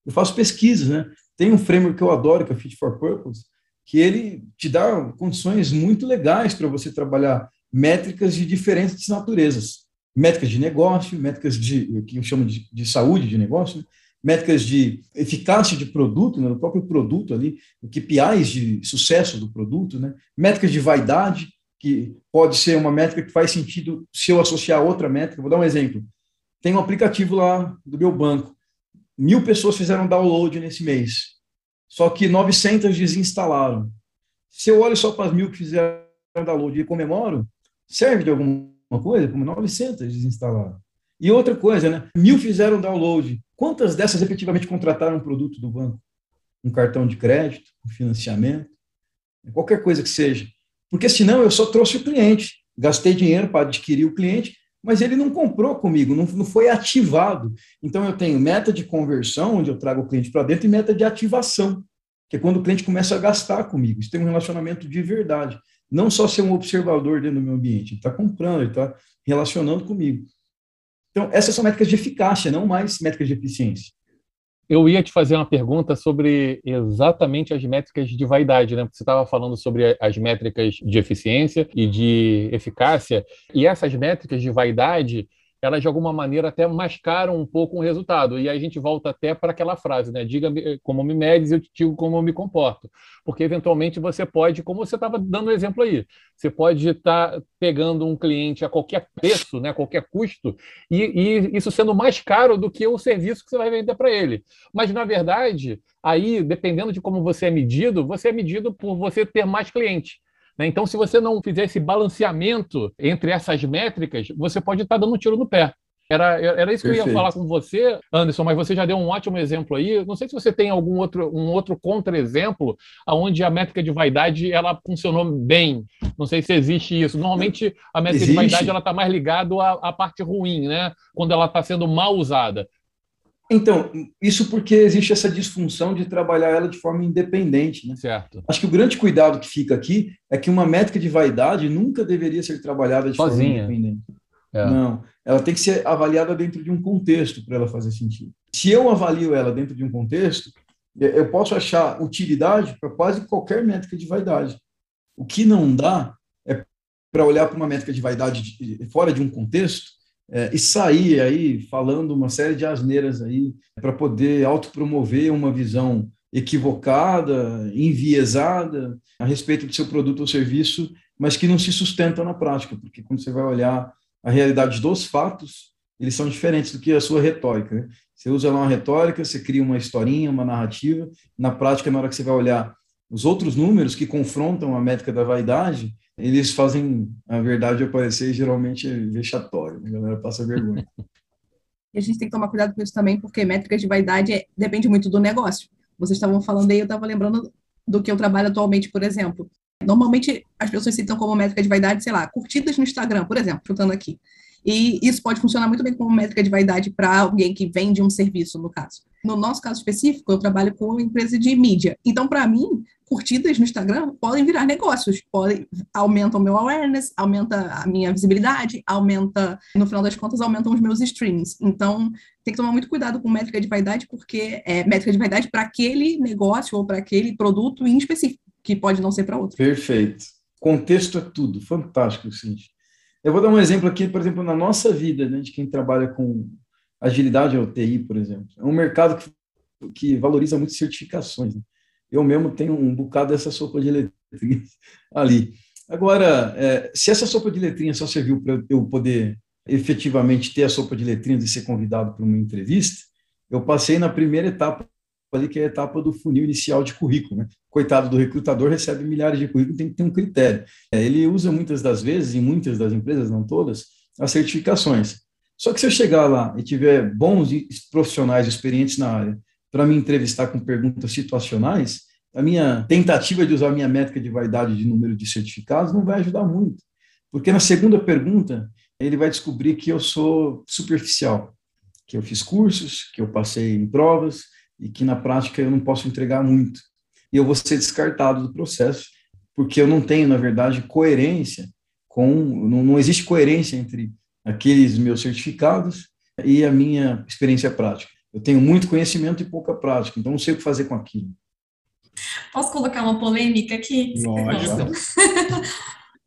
Eu faço pesquisas, né? Tem um framework que eu adoro, que é o Fit for Purpose, que ele te dá condições muito legais para você trabalhar métricas de diferentes naturezas. Métricas de negócio, métricas que eu chamo de saúde de negócio, né? Métricas de eficácia de produto, né? Do próprio produto ali, KPIs de sucesso do produto, né? Métricas de vaidade, que pode ser uma métrica que faz sentido se eu associar a outra métrica. Vou dar um exemplo. Tem um aplicativo lá do meu banco. 1.000 pessoas fizeram download nesse mês. Só que 900 desinstalaram. Se eu olho só para as 1.000 que fizeram download e comemoro, serve de alguma coisa? Como 900 desinstalaram. E outra coisa, né? 1.000 fizeram download. Quantas dessas efetivamente contrataram um produto do banco? Um cartão de crédito, um financiamento, qualquer coisa que seja. Porque senão eu só trouxe o cliente, gastei dinheiro para adquirir o cliente, mas ele não comprou comigo, não foi ativado. Então eu tenho meta de conversão, onde eu trago o cliente para dentro, e meta de ativação, que é quando o cliente começa a gastar comigo. Isso tem um relacionamento de verdade. Não só ser um observador dentro do meu ambiente, ele está comprando, ele está relacionando comigo. Então essas são métricas de eficácia, não mais métricas de eficiência. Eu ia te fazer uma pergunta sobre exatamente as métricas de vaidade, né? Porque você estava falando sobre as métricas de eficiência e de eficácia, e essas métricas de vaidade, elas de alguma maneira até mascaram um pouco o resultado. E aí a gente volta até para aquela frase, né? Diga-me como me medes, eu te digo como eu me comporto. Porque eventualmente você pode, como você estava dando o exemplo aí, você pode estar pegando um cliente a qualquer preço, né, a qualquer custo, e isso sendo mais caro do que o serviço que você vai vender para ele. Mas, na verdade, aí, dependendo de como você é medido por você ter mais clientes. Né? Então, se você não fizer esse balanceamento entre essas métricas, você pode estar dando um tiro no pé. Era isso que Perfeito. Eu ia falar com você, Anderson, mas você já deu um ótimo exemplo aí. Não sei se você tem algum outro contra-exemplo onde a métrica de vaidade ela funcionou bem. Não sei se existe isso. Normalmente, a métrica de vaidade ela está mais ligada à parte ruim, né? Quando ela está sendo mal usada. Então, isso porque existe essa disfunção de trabalhar ela de forma independente, né? Certo. Acho que o grande cuidado que fica aqui é que uma métrica de vaidade nunca deveria ser trabalhada de forma independente. É. Não, ela tem que ser avaliada dentro de um contexto para ela fazer sentido. Se eu avalio ela dentro de um contexto, eu posso achar utilidade para quase qualquer métrica de vaidade. O que não dá é para olhar para uma métrica de vaidade fora de um contexto e sair aí falando uma série de asneiras aí para poder autopromover uma visão equivocada, enviesada a respeito do seu produto ou serviço, mas que não se sustenta na prática, porque quando você vai olhar a realidade dos fatos, eles são diferentes do que a sua retórica, né? Você usa lá uma retórica, você cria uma historinha, uma narrativa, na prática, na hora que você vai olhar os outros números que confrontam a métrica da vaidade, eles fazem a verdade aparecer e geralmente é vexatório, né? A galera passa vergonha. E a gente tem que tomar cuidado com isso também, porque métricas de vaidade depende muito do negócio. Vocês estavam falando aí, eu estava lembrando do que eu trabalho atualmente, por exemplo. Normalmente as pessoas citam como métrica de vaidade, sei lá, curtidas no Instagram, por exemplo, chutando aqui. E isso pode funcionar muito bem como métrica de vaidade para alguém que vende um serviço, no caso. No nosso caso específico, eu trabalho com uma empresa de mídia. Então, para mim, curtidas no Instagram podem virar negócios, aumentam o meu awareness, aumenta a minha visibilidade, aumenta, no final das contas, aumentam os meus streams. Então, tem que tomar muito cuidado com métrica de vaidade, porque é métrica de vaidade para aquele negócio ou para aquele produto em específico, que pode não ser para outro. Perfeito. Contexto é tudo. Fantástico, Cintia. Eu vou dar um exemplo aqui, por exemplo, na nossa vida, né, de quem trabalha com agilidade ou TI, por exemplo. É um mercado que valoriza muito certificações, né? Eu mesmo tenho um bocado dessa sopa de letrinhas ali. Agora, se essa sopa de letrinha só serviu para eu poder efetivamente ter a sopa de letrinhas e ser convidado para uma entrevista, eu passei na primeira etapa ali, que é a etapa do funil inicial de currículo, né? Coitado do recrutador, recebe milhares de currículos, tem que ter um critério. Ele usa muitas das vezes, em muitas das empresas, não todas, as certificações. Só que se eu chegar lá e tiver bons profissionais experientes na área para me entrevistar com perguntas situacionais, a minha tentativa de usar a minha métrica de vaidade de número de certificados não vai ajudar muito. Porque na segunda pergunta, ele vai descobrir que eu sou superficial, que eu fiz cursos, que eu passei em provas e que na prática eu não posso entregar muito. E eu vou ser descartado do processo, porque eu não tenho, na verdade, coerência não existe coerência entre aqueles meus certificados e a minha experiência prática. Eu tenho muito conhecimento e pouca prática, então não sei o que fazer com aquilo. Posso colocar uma polêmica aqui? Nossa.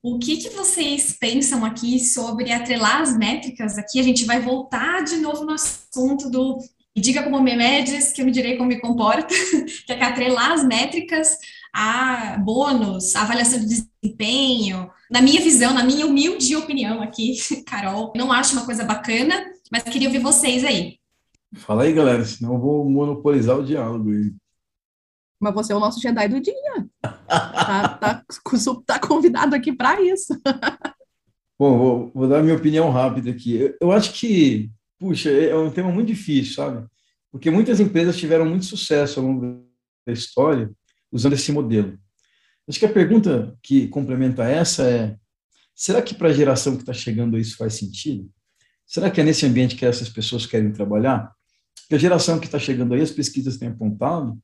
O que vocês pensam aqui sobre atrelar as métricas aqui? A gente vai voltar de novo no assunto do diga como me medes, que eu me direi como me comporto, que é atrelar as métricas a bônus, a avaliação de desempenho. Na minha visão, na minha humilde opinião aqui, Carol, não acho uma coisa bacana, mas queria ouvir vocês aí. Fala aí, galera, senão eu vou monopolizar o diálogo aí. Mas você é o nosso Jedi do dia. Tá convidado aqui para isso. Bom, vou dar minha opinião rápida aqui. Eu acho que, puxa, é um tema muito difícil, sabe? Porque muitas empresas tiveram muito sucesso ao longo da história usando esse modelo. Acho que a pergunta que complementa essa é, será que para a geração que está chegando isso faz sentido? Será que é nesse ambiente que essas pessoas querem trabalhar? Porque a geração que está chegando aí, as pesquisas têm apontado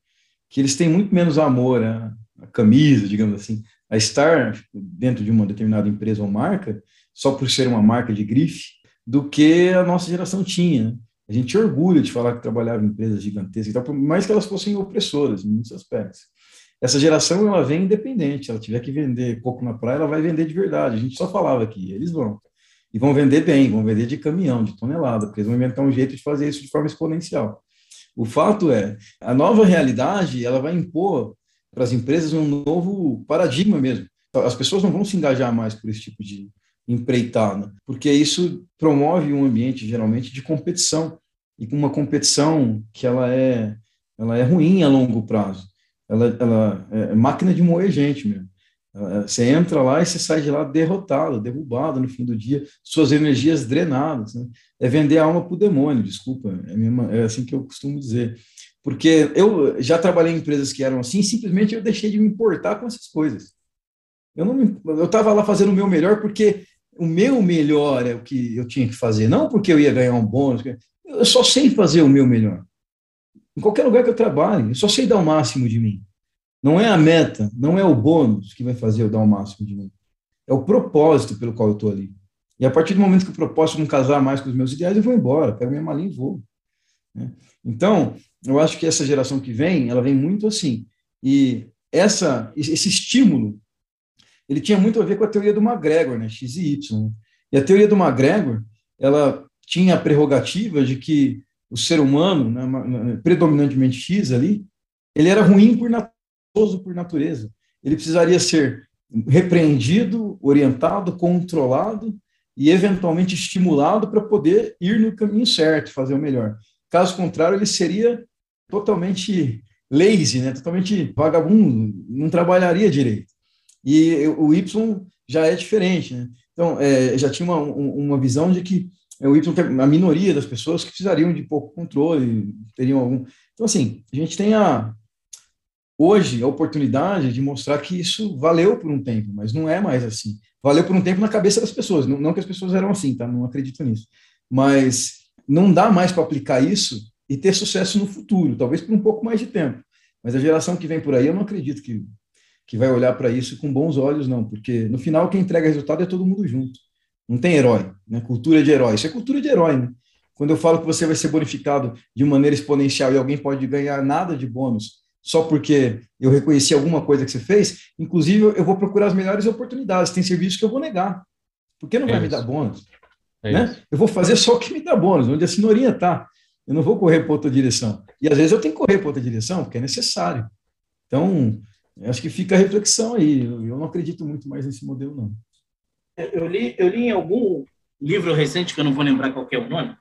que eles têm muito menos amor à camisa, digamos assim, a estar dentro de uma determinada empresa ou marca, só por ser uma marca de grife, do que a nossa geração tinha. A gente tinha orgulho de falar que trabalhava em empresas gigantescas, por mais que elas fossem opressoras em muitos aspectos. Essa geração, ela vem independente, ela tiver que vender coco na praia, ela vai vender de verdade. A gente só falava aqui, eles vão. E vão vender bem, vão vender de caminhão, de tonelada, porque eles vão inventar um jeito de fazer isso de forma exponencial. O fato é, a nova realidade, ela vai impor para as empresas um novo paradigma mesmo. As pessoas não vão se engajar mais por esse tipo de empreitada, porque isso promove um ambiente, geralmente, de competição, e uma competição que ela é ruim a longo prazo. Ela é máquina de moer gente mesmo. Você entra lá e você sai de lá derrotado, derrubado no fim do dia, suas energias drenadas, né? É vender a alma para o demônio, desculpa, é assim que eu costumo dizer. Porque eu já trabalhei em empresas que eram assim, simplesmente eu deixei de me importar com essas coisas. Eu estava lá fazendo o meu melhor porque o meu melhor é o que eu tinha que fazer, não porque eu ia ganhar um bônus. Eu só sei fazer o meu melhor. Em qualquer lugar que eu trabalhe, eu só sei dar o máximo de mim. Não é a meta, não é o bônus que vai fazer eu dar o máximo de mim. É o propósito pelo qual eu estou ali. E a partir do momento que o propósito não casar mais com os meus ideais, eu vou embora, pego minha malinha e vou. Então, eu acho que essa geração que vem, ela vem muito assim. E esse estímulo, ele tinha muito a ver com a teoria do McGregor, né? X e Y. E a teoria do McGregor, ela tinha a prerrogativa de que o ser humano, né, predominantemente X ali, ele era ruim por natureza. Por natureza, ele precisaria ser repreendido, orientado, controlado e eventualmente estimulado para poder ir no caminho certo, fazer o melhor. Caso contrário, ele seria totalmente lazy, né? Totalmente vagabundo, não trabalharia direito. E o Y já é diferente, né? Então, já tinha uma visão de que o Y tem a minoria das pessoas que precisariam de pouco controle, teriam algum. Então, assim, a gente tem hoje a oportunidade de mostrar que isso valeu por um tempo, mas não é mais assim. Valeu por um tempo na cabeça das pessoas, não que as pessoas eram assim, tá? Não acredito nisso. Mas não dá mais para aplicar isso e ter sucesso no futuro, talvez por um pouco mais de tempo. Mas a geração que vem por aí, eu não acredito que vai olhar para isso com bons olhos, não, porque no final quem entrega resultado é todo mundo junto. Não tem herói, né? Cultura de herói. Isso é cultura de herói, né? Quando eu falo que você vai ser bonificado de maneira exponencial e alguém pode ganhar nada de bônus só porque eu reconheci alguma coisa que você fez, inclusive eu vou procurar as melhores oportunidades. Tem serviço que eu vou negar. Porque não vai me dar bônus, né? Eu vou fazer só o que me dá bônus, onde a cenourinha está. Eu não vou correr para outra direção. E às vezes eu tenho que correr para outra direção, porque é necessário. Então, acho que fica a reflexão aí. Eu não acredito muito mais nesse modelo, não. Eu li em algum livro recente, que eu não vou lembrar qual que é o nome,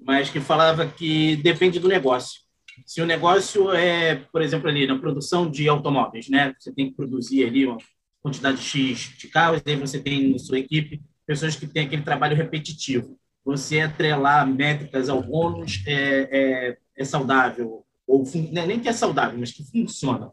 mas que falava que depende do negócio. Se o negócio é, por exemplo, ali na produção de automóveis, né? Você tem que produzir ali uma quantidade X de carros, e aí você tem na sua equipe pessoas que têm aquele trabalho repetitivo. Você atrelar métricas ao bônus é saudável, ou nem que é saudável, mas que funciona.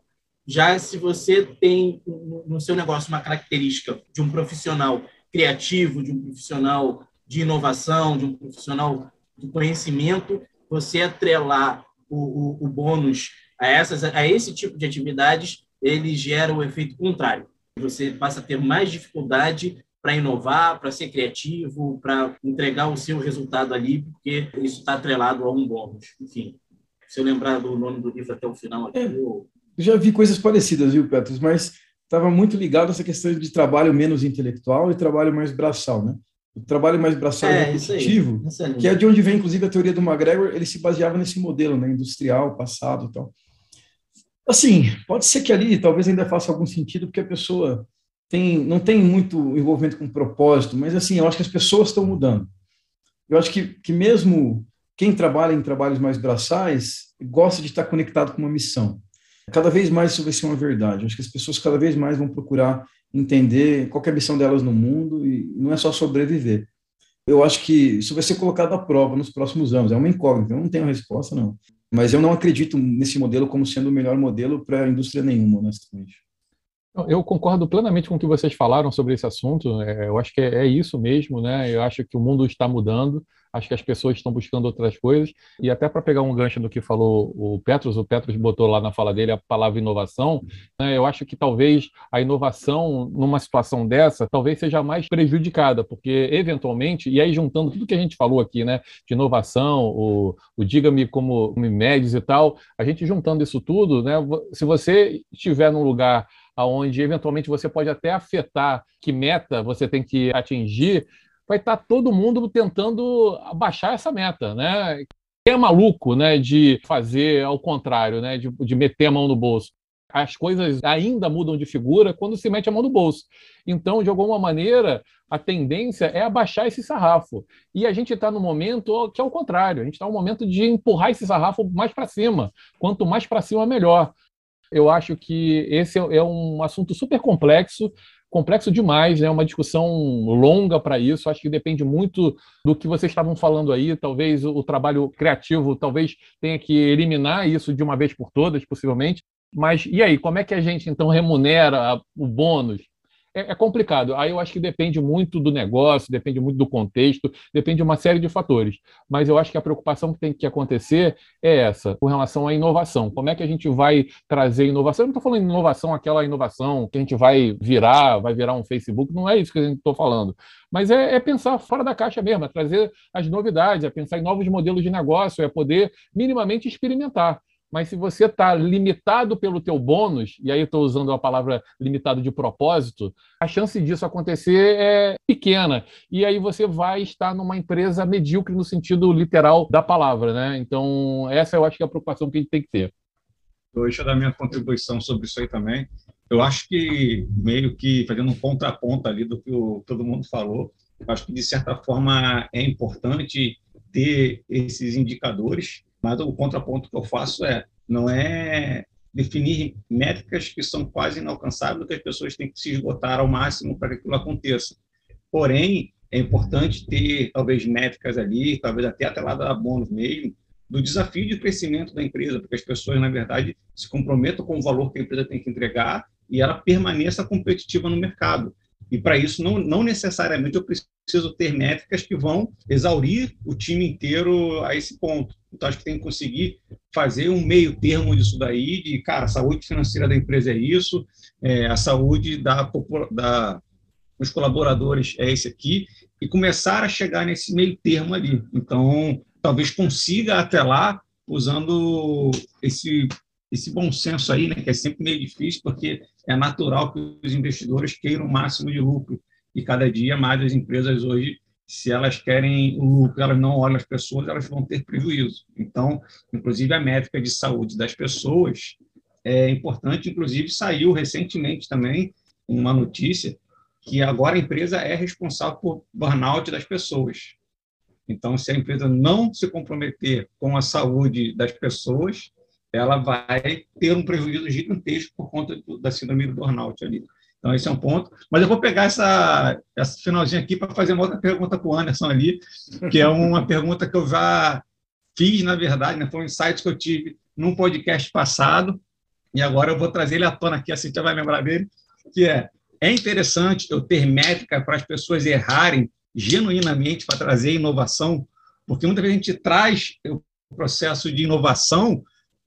Já se você tem no seu negócio uma característica de um profissional criativo, de um profissional de inovação, de um profissional do conhecimento, você atrelar o bônus a esse tipo de atividades, ele gera o efeito contrário. Você passa a ter mais dificuldade para inovar, para ser criativo, para entregar o seu resultado ali, porque isso está atrelado a um bônus. Enfim, se eu lembrar do nome do livro até o final... Eu já vi coisas parecidas, viu, Petrus? Mas estava muito ligado a essa questão de trabalho menos intelectual e trabalho mais braçal, né? O trabalho mais braçal é repetitivo, que é de onde vem, inclusive, a teoria do McGregor, ele se baseava nesse modelo, né, industrial, passado e tal. Assim, pode ser que ali talvez ainda faça algum sentido, porque a pessoa não tem muito envolvimento com propósito, mas assim, eu acho que as pessoas estão mudando. Eu acho que mesmo quem trabalha em trabalhos mais braçais gosta de estar conectado com uma missão. Cada vez mais isso vai ser uma verdade. Acho que as pessoas cada vez mais vão procurar entender qual que é a missão delas no mundo e não é só sobreviver. Eu acho que isso vai ser colocado à prova nos próximos anos. É uma incógnita, eu não tenho resposta, não. Mas eu não acredito nesse modelo como sendo o melhor modelo para a indústria nenhuma, honestamente. Eu concordo plenamente com o que vocês falaram sobre esse assunto. Eu acho que é isso mesmo, né? Eu acho que o mundo está mudando. Acho que as pessoas estão buscando outras coisas. E até para pegar um gancho do que falou o Petrus botou lá na fala dele a palavra inovação, né? Eu acho que talvez a inovação, numa situação dessa, talvez seja mais prejudicada, porque eventualmente, e aí juntando tudo que a gente falou aqui, né, de inovação, o diga-me como me medes e tal, a gente juntando isso tudo, né, se você estiver num lugar onde eventualmente você pode até afetar que meta você tem que atingir, vai estar todo mundo tentando abaixar essa meta, né? É maluco, né, de fazer ao contrário, né, de meter a mão no bolso. As coisas ainda mudam de figura quando se mete a mão no bolso. Então, de alguma maneira, a tendência é abaixar esse sarrafo. E a gente está num momento que é o contrário. A gente está num momento de empurrar esse sarrafo mais para cima. Quanto mais para cima, melhor. Eu acho que esse é um assunto super complexo demais, né? Uma discussão longa para isso, acho que depende muito do que vocês estavam falando aí, talvez o trabalho criativo talvez tenha que eliminar isso de uma vez por todas, possivelmente, mas e aí, como é que a gente então remunera o bônus? É complicado, aí eu acho que depende muito do negócio, depende muito do contexto, depende de uma série de fatores, mas eu acho que a preocupação que tem que acontecer é essa, com relação à inovação, como é que a gente vai trazer inovação? Eu não estou falando de inovação, aquela inovação que a gente vai virar um Facebook, não é isso que eu estou falando, mas é pensar fora da caixa mesmo, é trazer as novidades, é pensar em novos modelos de negócio, é poder minimamente experimentar. Mas se você está limitado pelo teu bônus, e aí eu estou usando a palavra limitado de propósito, a chance disso acontecer é pequena. E aí você vai estar numa empresa medíocre no sentido literal da palavra, né? Então, essa eu acho que é a preocupação que a gente tem que ter. Deixa eu dar minha contribuição sobre isso aí também. Eu acho que, meio que fazendo um contraponto ali do que todo mundo falou, eu acho que, de certa forma, é importante ter esses indicadores. Mas o contraponto que eu faço não é definir métricas que são quase inalcançáveis, que as pessoas têm que se esgotar ao máximo para que aquilo aconteça. Porém, é importante ter, talvez, métricas ali, talvez até atrelada a bônus mesmo, do desafio de crescimento da empresa, porque as pessoas, na verdade, se comprometam com o valor que a empresa tem que entregar e ela permaneça competitiva no mercado. E para isso, não necessariamente eu preciso ter métricas que vão exaurir o time inteiro a esse ponto. Então, acho que tem que conseguir fazer um meio termo disso daí, de, cara, a saúde financeira da empresa é isso, a saúde dos colaboradores é esse aqui, e começar a chegar nesse meio termo ali. Então, talvez consiga até lá, usando esse bom senso aí, né, que é sempre meio difícil, porque é natural que os investidores queiram o máximo de lucro. E cada dia mais as empresas hoje, se elas querem o lucro, elas não olham as pessoas, elas vão ter prejuízo. Então, inclusive, a métrica de saúde das pessoas é importante. Inclusive, saiu recentemente também uma notícia que agora a empresa é responsável por burnout das pessoas. Então, se a empresa não se comprometer com a saúde das pessoas, ela vai ter um prejuízo gigantesco por conta da síndrome do burnout ali. Então, esse é um ponto. Mas eu vou pegar essa finalzinha aqui para fazer uma outra pergunta para o Anderson ali, que é uma pergunta que eu já fiz, na verdade, né? Foi um insight que eu tive num podcast passado, e agora eu vou trazer ele à tona aqui, assim você vai lembrar dele, que é interessante eu ter métrica para as pessoas errarem genuinamente para trazer inovação, porque muitas vezes a gente traz o processo de inovação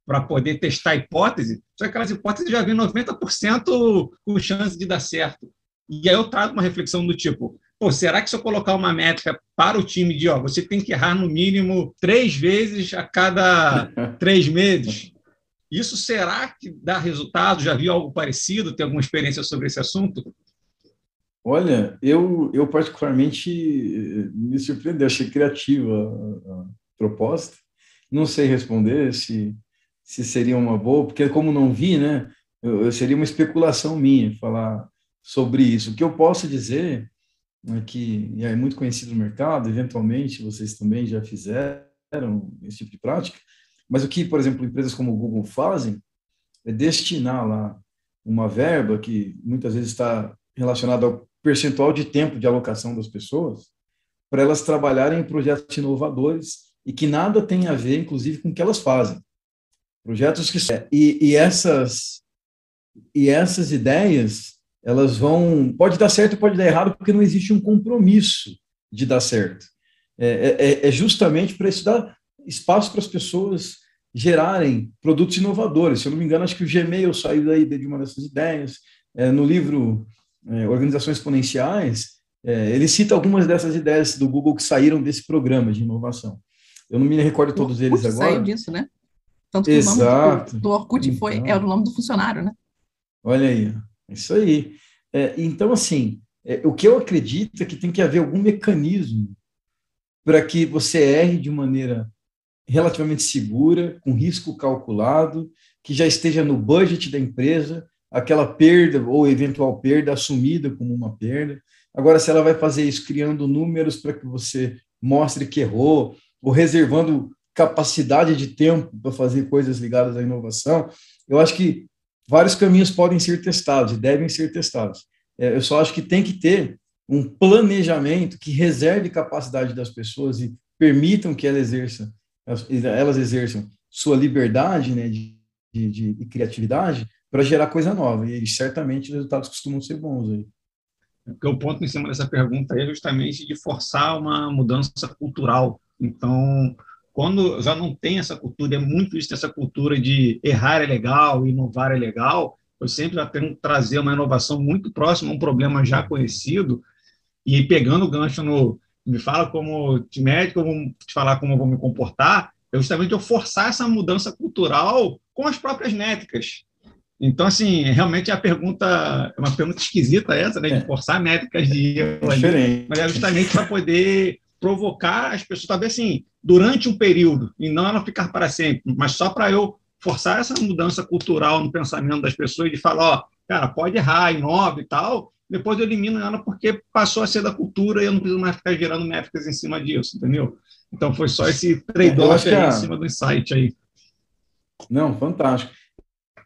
para poder testar a hipótese, só que aquelas hipóteses já vêm 90% com chance de dar certo. E aí eu trago uma reflexão do tipo, será que se eu colocar uma métrica para o time de, você tem que errar no mínimo 3 vezes a cada 3 meses, isso será que dá resultado? Já viu algo parecido? Tem alguma experiência sobre esse assunto? Olha, eu particularmente me surpreendeu, achei criativa a proposta. Não sei responder se seria uma boa, porque como não vi, né, eu seria uma especulação minha falar sobre isso. O que eu posso dizer é que, e é muito conhecido no mercado, eventualmente vocês também já fizeram esse tipo de prática, mas o que, por exemplo, empresas como o Google fazem é destinar lá uma verba que muitas vezes está relacionada ao percentual de tempo de alocação das pessoas, para elas trabalharem em projetos inovadores e que nada tem a ver, inclusive, com o que elas fazem. Projetos que... E essas ideias, elas vão... Pode dar certo, pode dar errado, porque não existe um compromisso de dar certo. É justamente para isso dar espaço para as pessoas gerarem produtos inovadores. Se eu não me engano, acho que o Gmail saiu daí de uma dessas ideias. No livro Organizações Exponenciais, ele cita algumas dessas ideias do Google que saíram desse programa de inovação. Eu não me recordo todos eles agora. Saiu disso, né? Tanto que Exato. O nome do Orkut foi, então, o nome do funcionário, né? Olha aí, isso aí. Então, assim, o que eu acredito é que tem que haver algum mecanismo para que você erre de maneira relativamente segura, com risco calculado, que já esteja no budget da empresa, aquela perda ou eventual perda assumida como uma perda. Agora, se ela vai fazer isso criando números para que você mostre que errou, ou reservando capacidade de tempo para fazer coisas ligadas à inovação, eu acho que vários caminhos podem ser testados e devem ser testados. Eu só acho que tem que ter um planejamento que reserve capacidade das pessoas e permitam que elas exerçam sua liberdade, né, de criatividade para gerar coisa nova. E certamente os resultados costumam ser bons aí. Porque o ponto em cima dessa pergunta é justamente de forçar uma mudança cultural. Então, quando já não tem essa cultura, é muito isso, essa cultura de errar é legal, inovar é legal, eu sempre já tento trazer uma inovação muito próxima a um problema já conhecido, e pegando o gancho no me fala como te médico, eu vou te falar como eu vou me comportar, é justamente eu forçar essa mudança cultural com as próprias métricas. Então, assim, realmente é uma pergunta esquisita essa, né, de forçar métricas de erro ali, mas é justamente para poder provocar as pessoas, talvez assim, durante um período, e não ela ficar para sempre, mas só para eu forçar essa mudança cultural no pensamento das pessoas, de falar, cara, pode errar, inova e tal, depois eu elimino ela porque passou a ser da cultura e eu não preciso mais ficar gerando métricas em cima disso, entendeu? Então, foi só esse trade-off aí em cima do insight aí. Não, fantástico.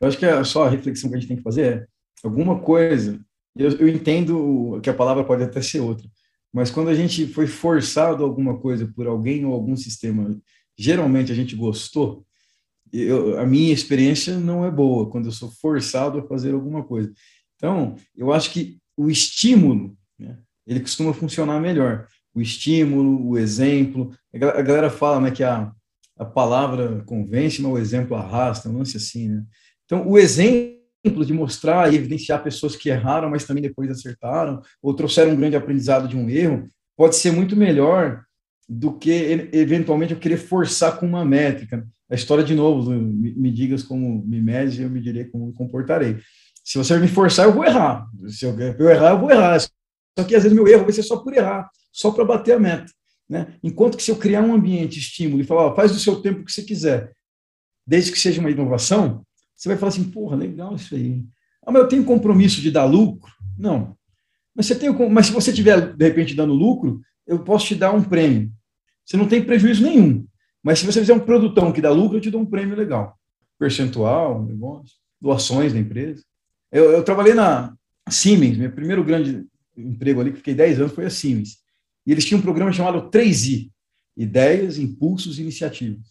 Eu acho que só a reflexão que a gente tem que fazer é alguma coisa, eu entendo que a palavra pode até ser outra, mas quando a gente foi forçado a alguma coisa por alguém ou algum sistema geralmente a gente gostou, a minha experiência não é boa, quando eu sou forçado a fazer alguma coisa. Então, eu acho que o estímulo, né, ele costuma funcionar melhor. O estímulo, o exemplo. A galera fala, né, que a palavra convence, mas o exemplo arrasta, um lance assim, né? Então, o exemplo de mostrar e evidenciar pessoas que erraram, mas também depois acertaram, ou trouxeram um grande aprendizado de um erro, pode ser muito melhor do que, eventualmente, eu querer forçar com uma métrica. A história, de novo, me digas como me mede, eu me direi como me comportarei. Se você me forçar, eu vou errar. Se eu errar, eu vou errar. Só que, às vezes, meu erro vai ser só por errar, só para bater a meta, né? Enquanto que se eu criar um ambiente estímulo e falar, ó, faz do seu tempo o que você quiser, desde que seja uma inovação, você vai falar assim, porra, legal isso aí. Ah, mas eu tenho compromisso de dar lucro? Não. Mas se você estiver, de repente, dando lucro, eu posso te dar um prêmio. Você não tem prejuízo nenhum. Mas se você fizer um produtão que dá lucro, eu te dou um prêmio legal. Percentual, negócio, doações da empresa. Eu trabalhei na Siemens, meu primeiro grande emprego ali, que fiquei 10 anos, foi a Siemens. E eles tinham um programa chamado 3I, Ideias, Impulsos e Iniciativas.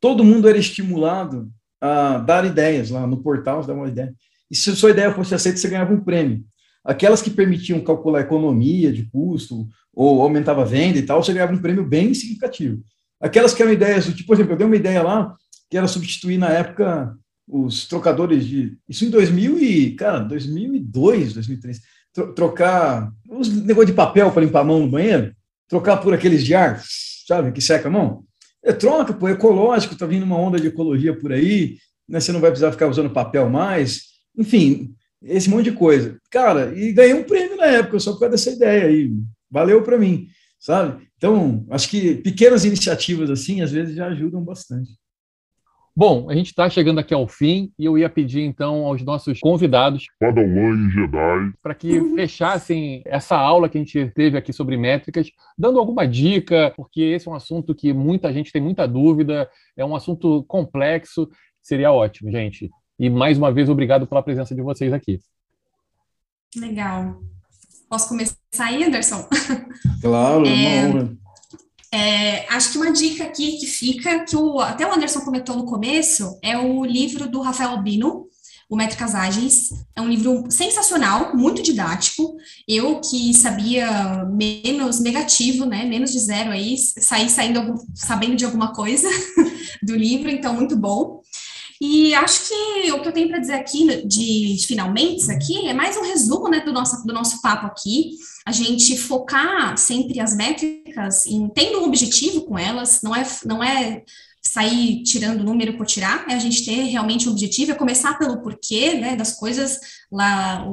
Todo mundo era estimulado a dar ideias lá no portal, você dava uma ideia. E se a sua ideia fosse aceita, você ganhava um prêmio. Aquelas que permitiam calcular a economia de custo ou aumentava a venda e tal, você ganhava um prêmio bem significativo. Aquelas que eram ideias, tipo, por exemplo, eu dei uma ideia lá que era substituir, na época, os trocadores de... Isso em 2002, 2003. Trocar uns negócio de papel para limpar a mão no banheiro, trocar por aqueles de ar, sabe, que seca a mão. É troca, pô, ecológico, tá vindo uma onda de ecologia por aí, né, você não vai precisar ficar usando papel mais. Enfim, esse monte de coisa. Cara, e ganhei um prêmio na época só por causa dessa ideia aí. Valeu para mim, sabe? Então, acho que pequenas iniciativas assim, às vezes, já ajudam bastante. Bom, a gente está chegando aqui ao fim e eu ia pedir, então, aos nossos convidados para que fechassem essa aula que a gente teve aqui sobre métricas, dando alguma dica, porque esse é um assunto que muita gente tem muita dúvida, é um assunto complexo, seria ótimo, gente. E, mais uma vez, obrigado pela presença de vocês aqui. Legal. Posso começar aí, Anderson? Claro, é uma honra. Acho que uma dica aqui que fica, que até o Anderson comentou no começo, é o livro do Rafael Albino, o Métricas Ágeis. É um livro sensacional, muito didático. Eu que sabia menos negativo, né, menos de zero aí, saí sabendo de alguma coisa do livro, então muito bom. E acho que o que eu tenho para dizer aqui, de finalmente, aqui, é mais um resumo, né, do nosso papo aqui. A gente focar sempre as métricas em tendo um objetivo com elas, não é sair tirando número por tirar, é a gente ter realmente um objetivo, é começar pelo porquê, né, das coisas. Lá,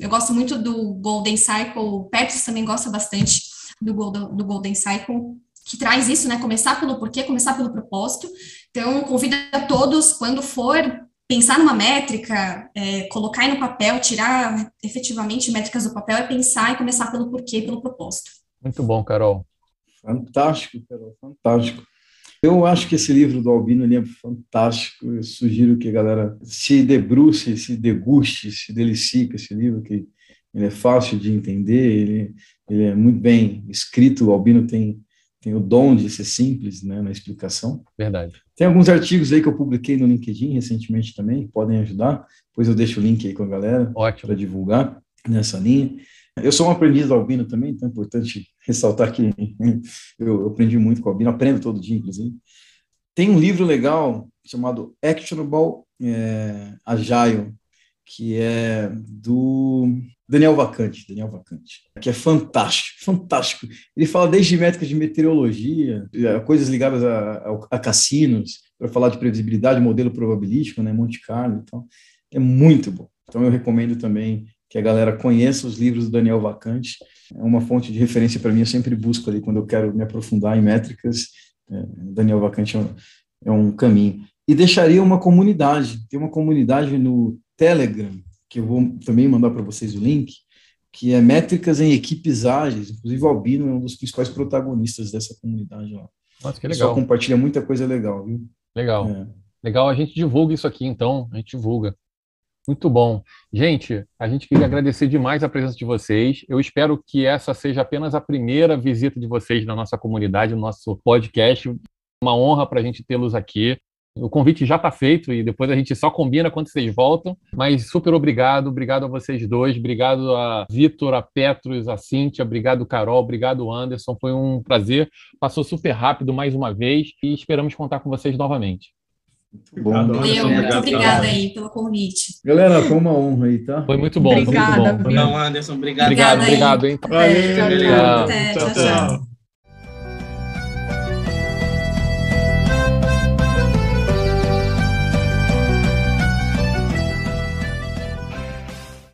eu gosto muito do Golden Cycle, o Petrus também gosta bastante do Golden Cycle, que traz isso, né, começar pelo porquê, começar pelo propósito. Então, convido a todos, quando for pensar numa métrica, colocar aí no papel, tirar efetivamente métricas do papel, é pensar e começar pelo porquê, pelo propósito. Muito bom, Carol. Fantástico, Carol, fantástico. Eu acho que esse livro do Albino é fantástico, eu sugiro que a galera se debruce, se deguste, se delicie com esse livro, que ele é fácil de entender, ele é muito bem escrito, o Albino tem o dom de ser simples, né, na explicação. Verdade. Tem alguns artigos aí que eu publiquei no LinkedIn recentemente também, que podem ajudar. Depois eu deixo o link aí com a galera para divulgar nessa linha. Eu sou um aprendiz do Albino também, então é importante ressaltar que eu aprendi muito com o Albino, aprendo todo dia, inclusive. Tem um livro legal chamado Actionable Agile, que é do Daniel Vacanti, que é fantástico, fantástico. Ele fala desde métricas de meteorologia, coisas ligadas a cassinos, para falar de previsibilidade, modelo probabilístico, né, Monte Carlo e tal. É muito bom. Então, eu recomendo também que a galera conheça os livros do Daniel Vacanti. É uma fonte de referência para mim, eu sempre busco ali quando eu quero me aprofundar em métricas. Daniel Vacanti é um caminho. E deixaria uma comunidade. Tem uma comunidade no Telegram, que eu vou também mandar para vocês o link, que é Métricas em Equipes Ágeis. Inclusive, o Albino é um dos principais protagonistas dessa comunidade lá. Nossa, que legal. Só compartilha muita coisa legal, viu? Legal. Legal, a gente divulga isso aqui, então. A gente divulga. Muito bom. Gente, a gente queria agradecer demais a presença de vocês. Eu espero que essa seja apenas a primeira visita de vocês na nossa comunidade, no nosso podcast. uma honra para a gente tê-los aqui. O convite já está feito e depois a gente só combina quando vocês voltam, mas super obrigado, obrigado a vocês dois, obrigado a Vitor, a Petrus, a Cintia, obrigado Carol, obrigado Anderson, foi um prazer, passou super rápido mais uma vez e esperamos contar com vocês novamente. Obrigado, obrigada aí pelo convite. Galera, foi uma honra aí, tá? Foi muito bom, obrigada, foi muito bom. Não, Anderson, obrigado. Obrigado, obrigado, hein? Valeu, tchau, tchau.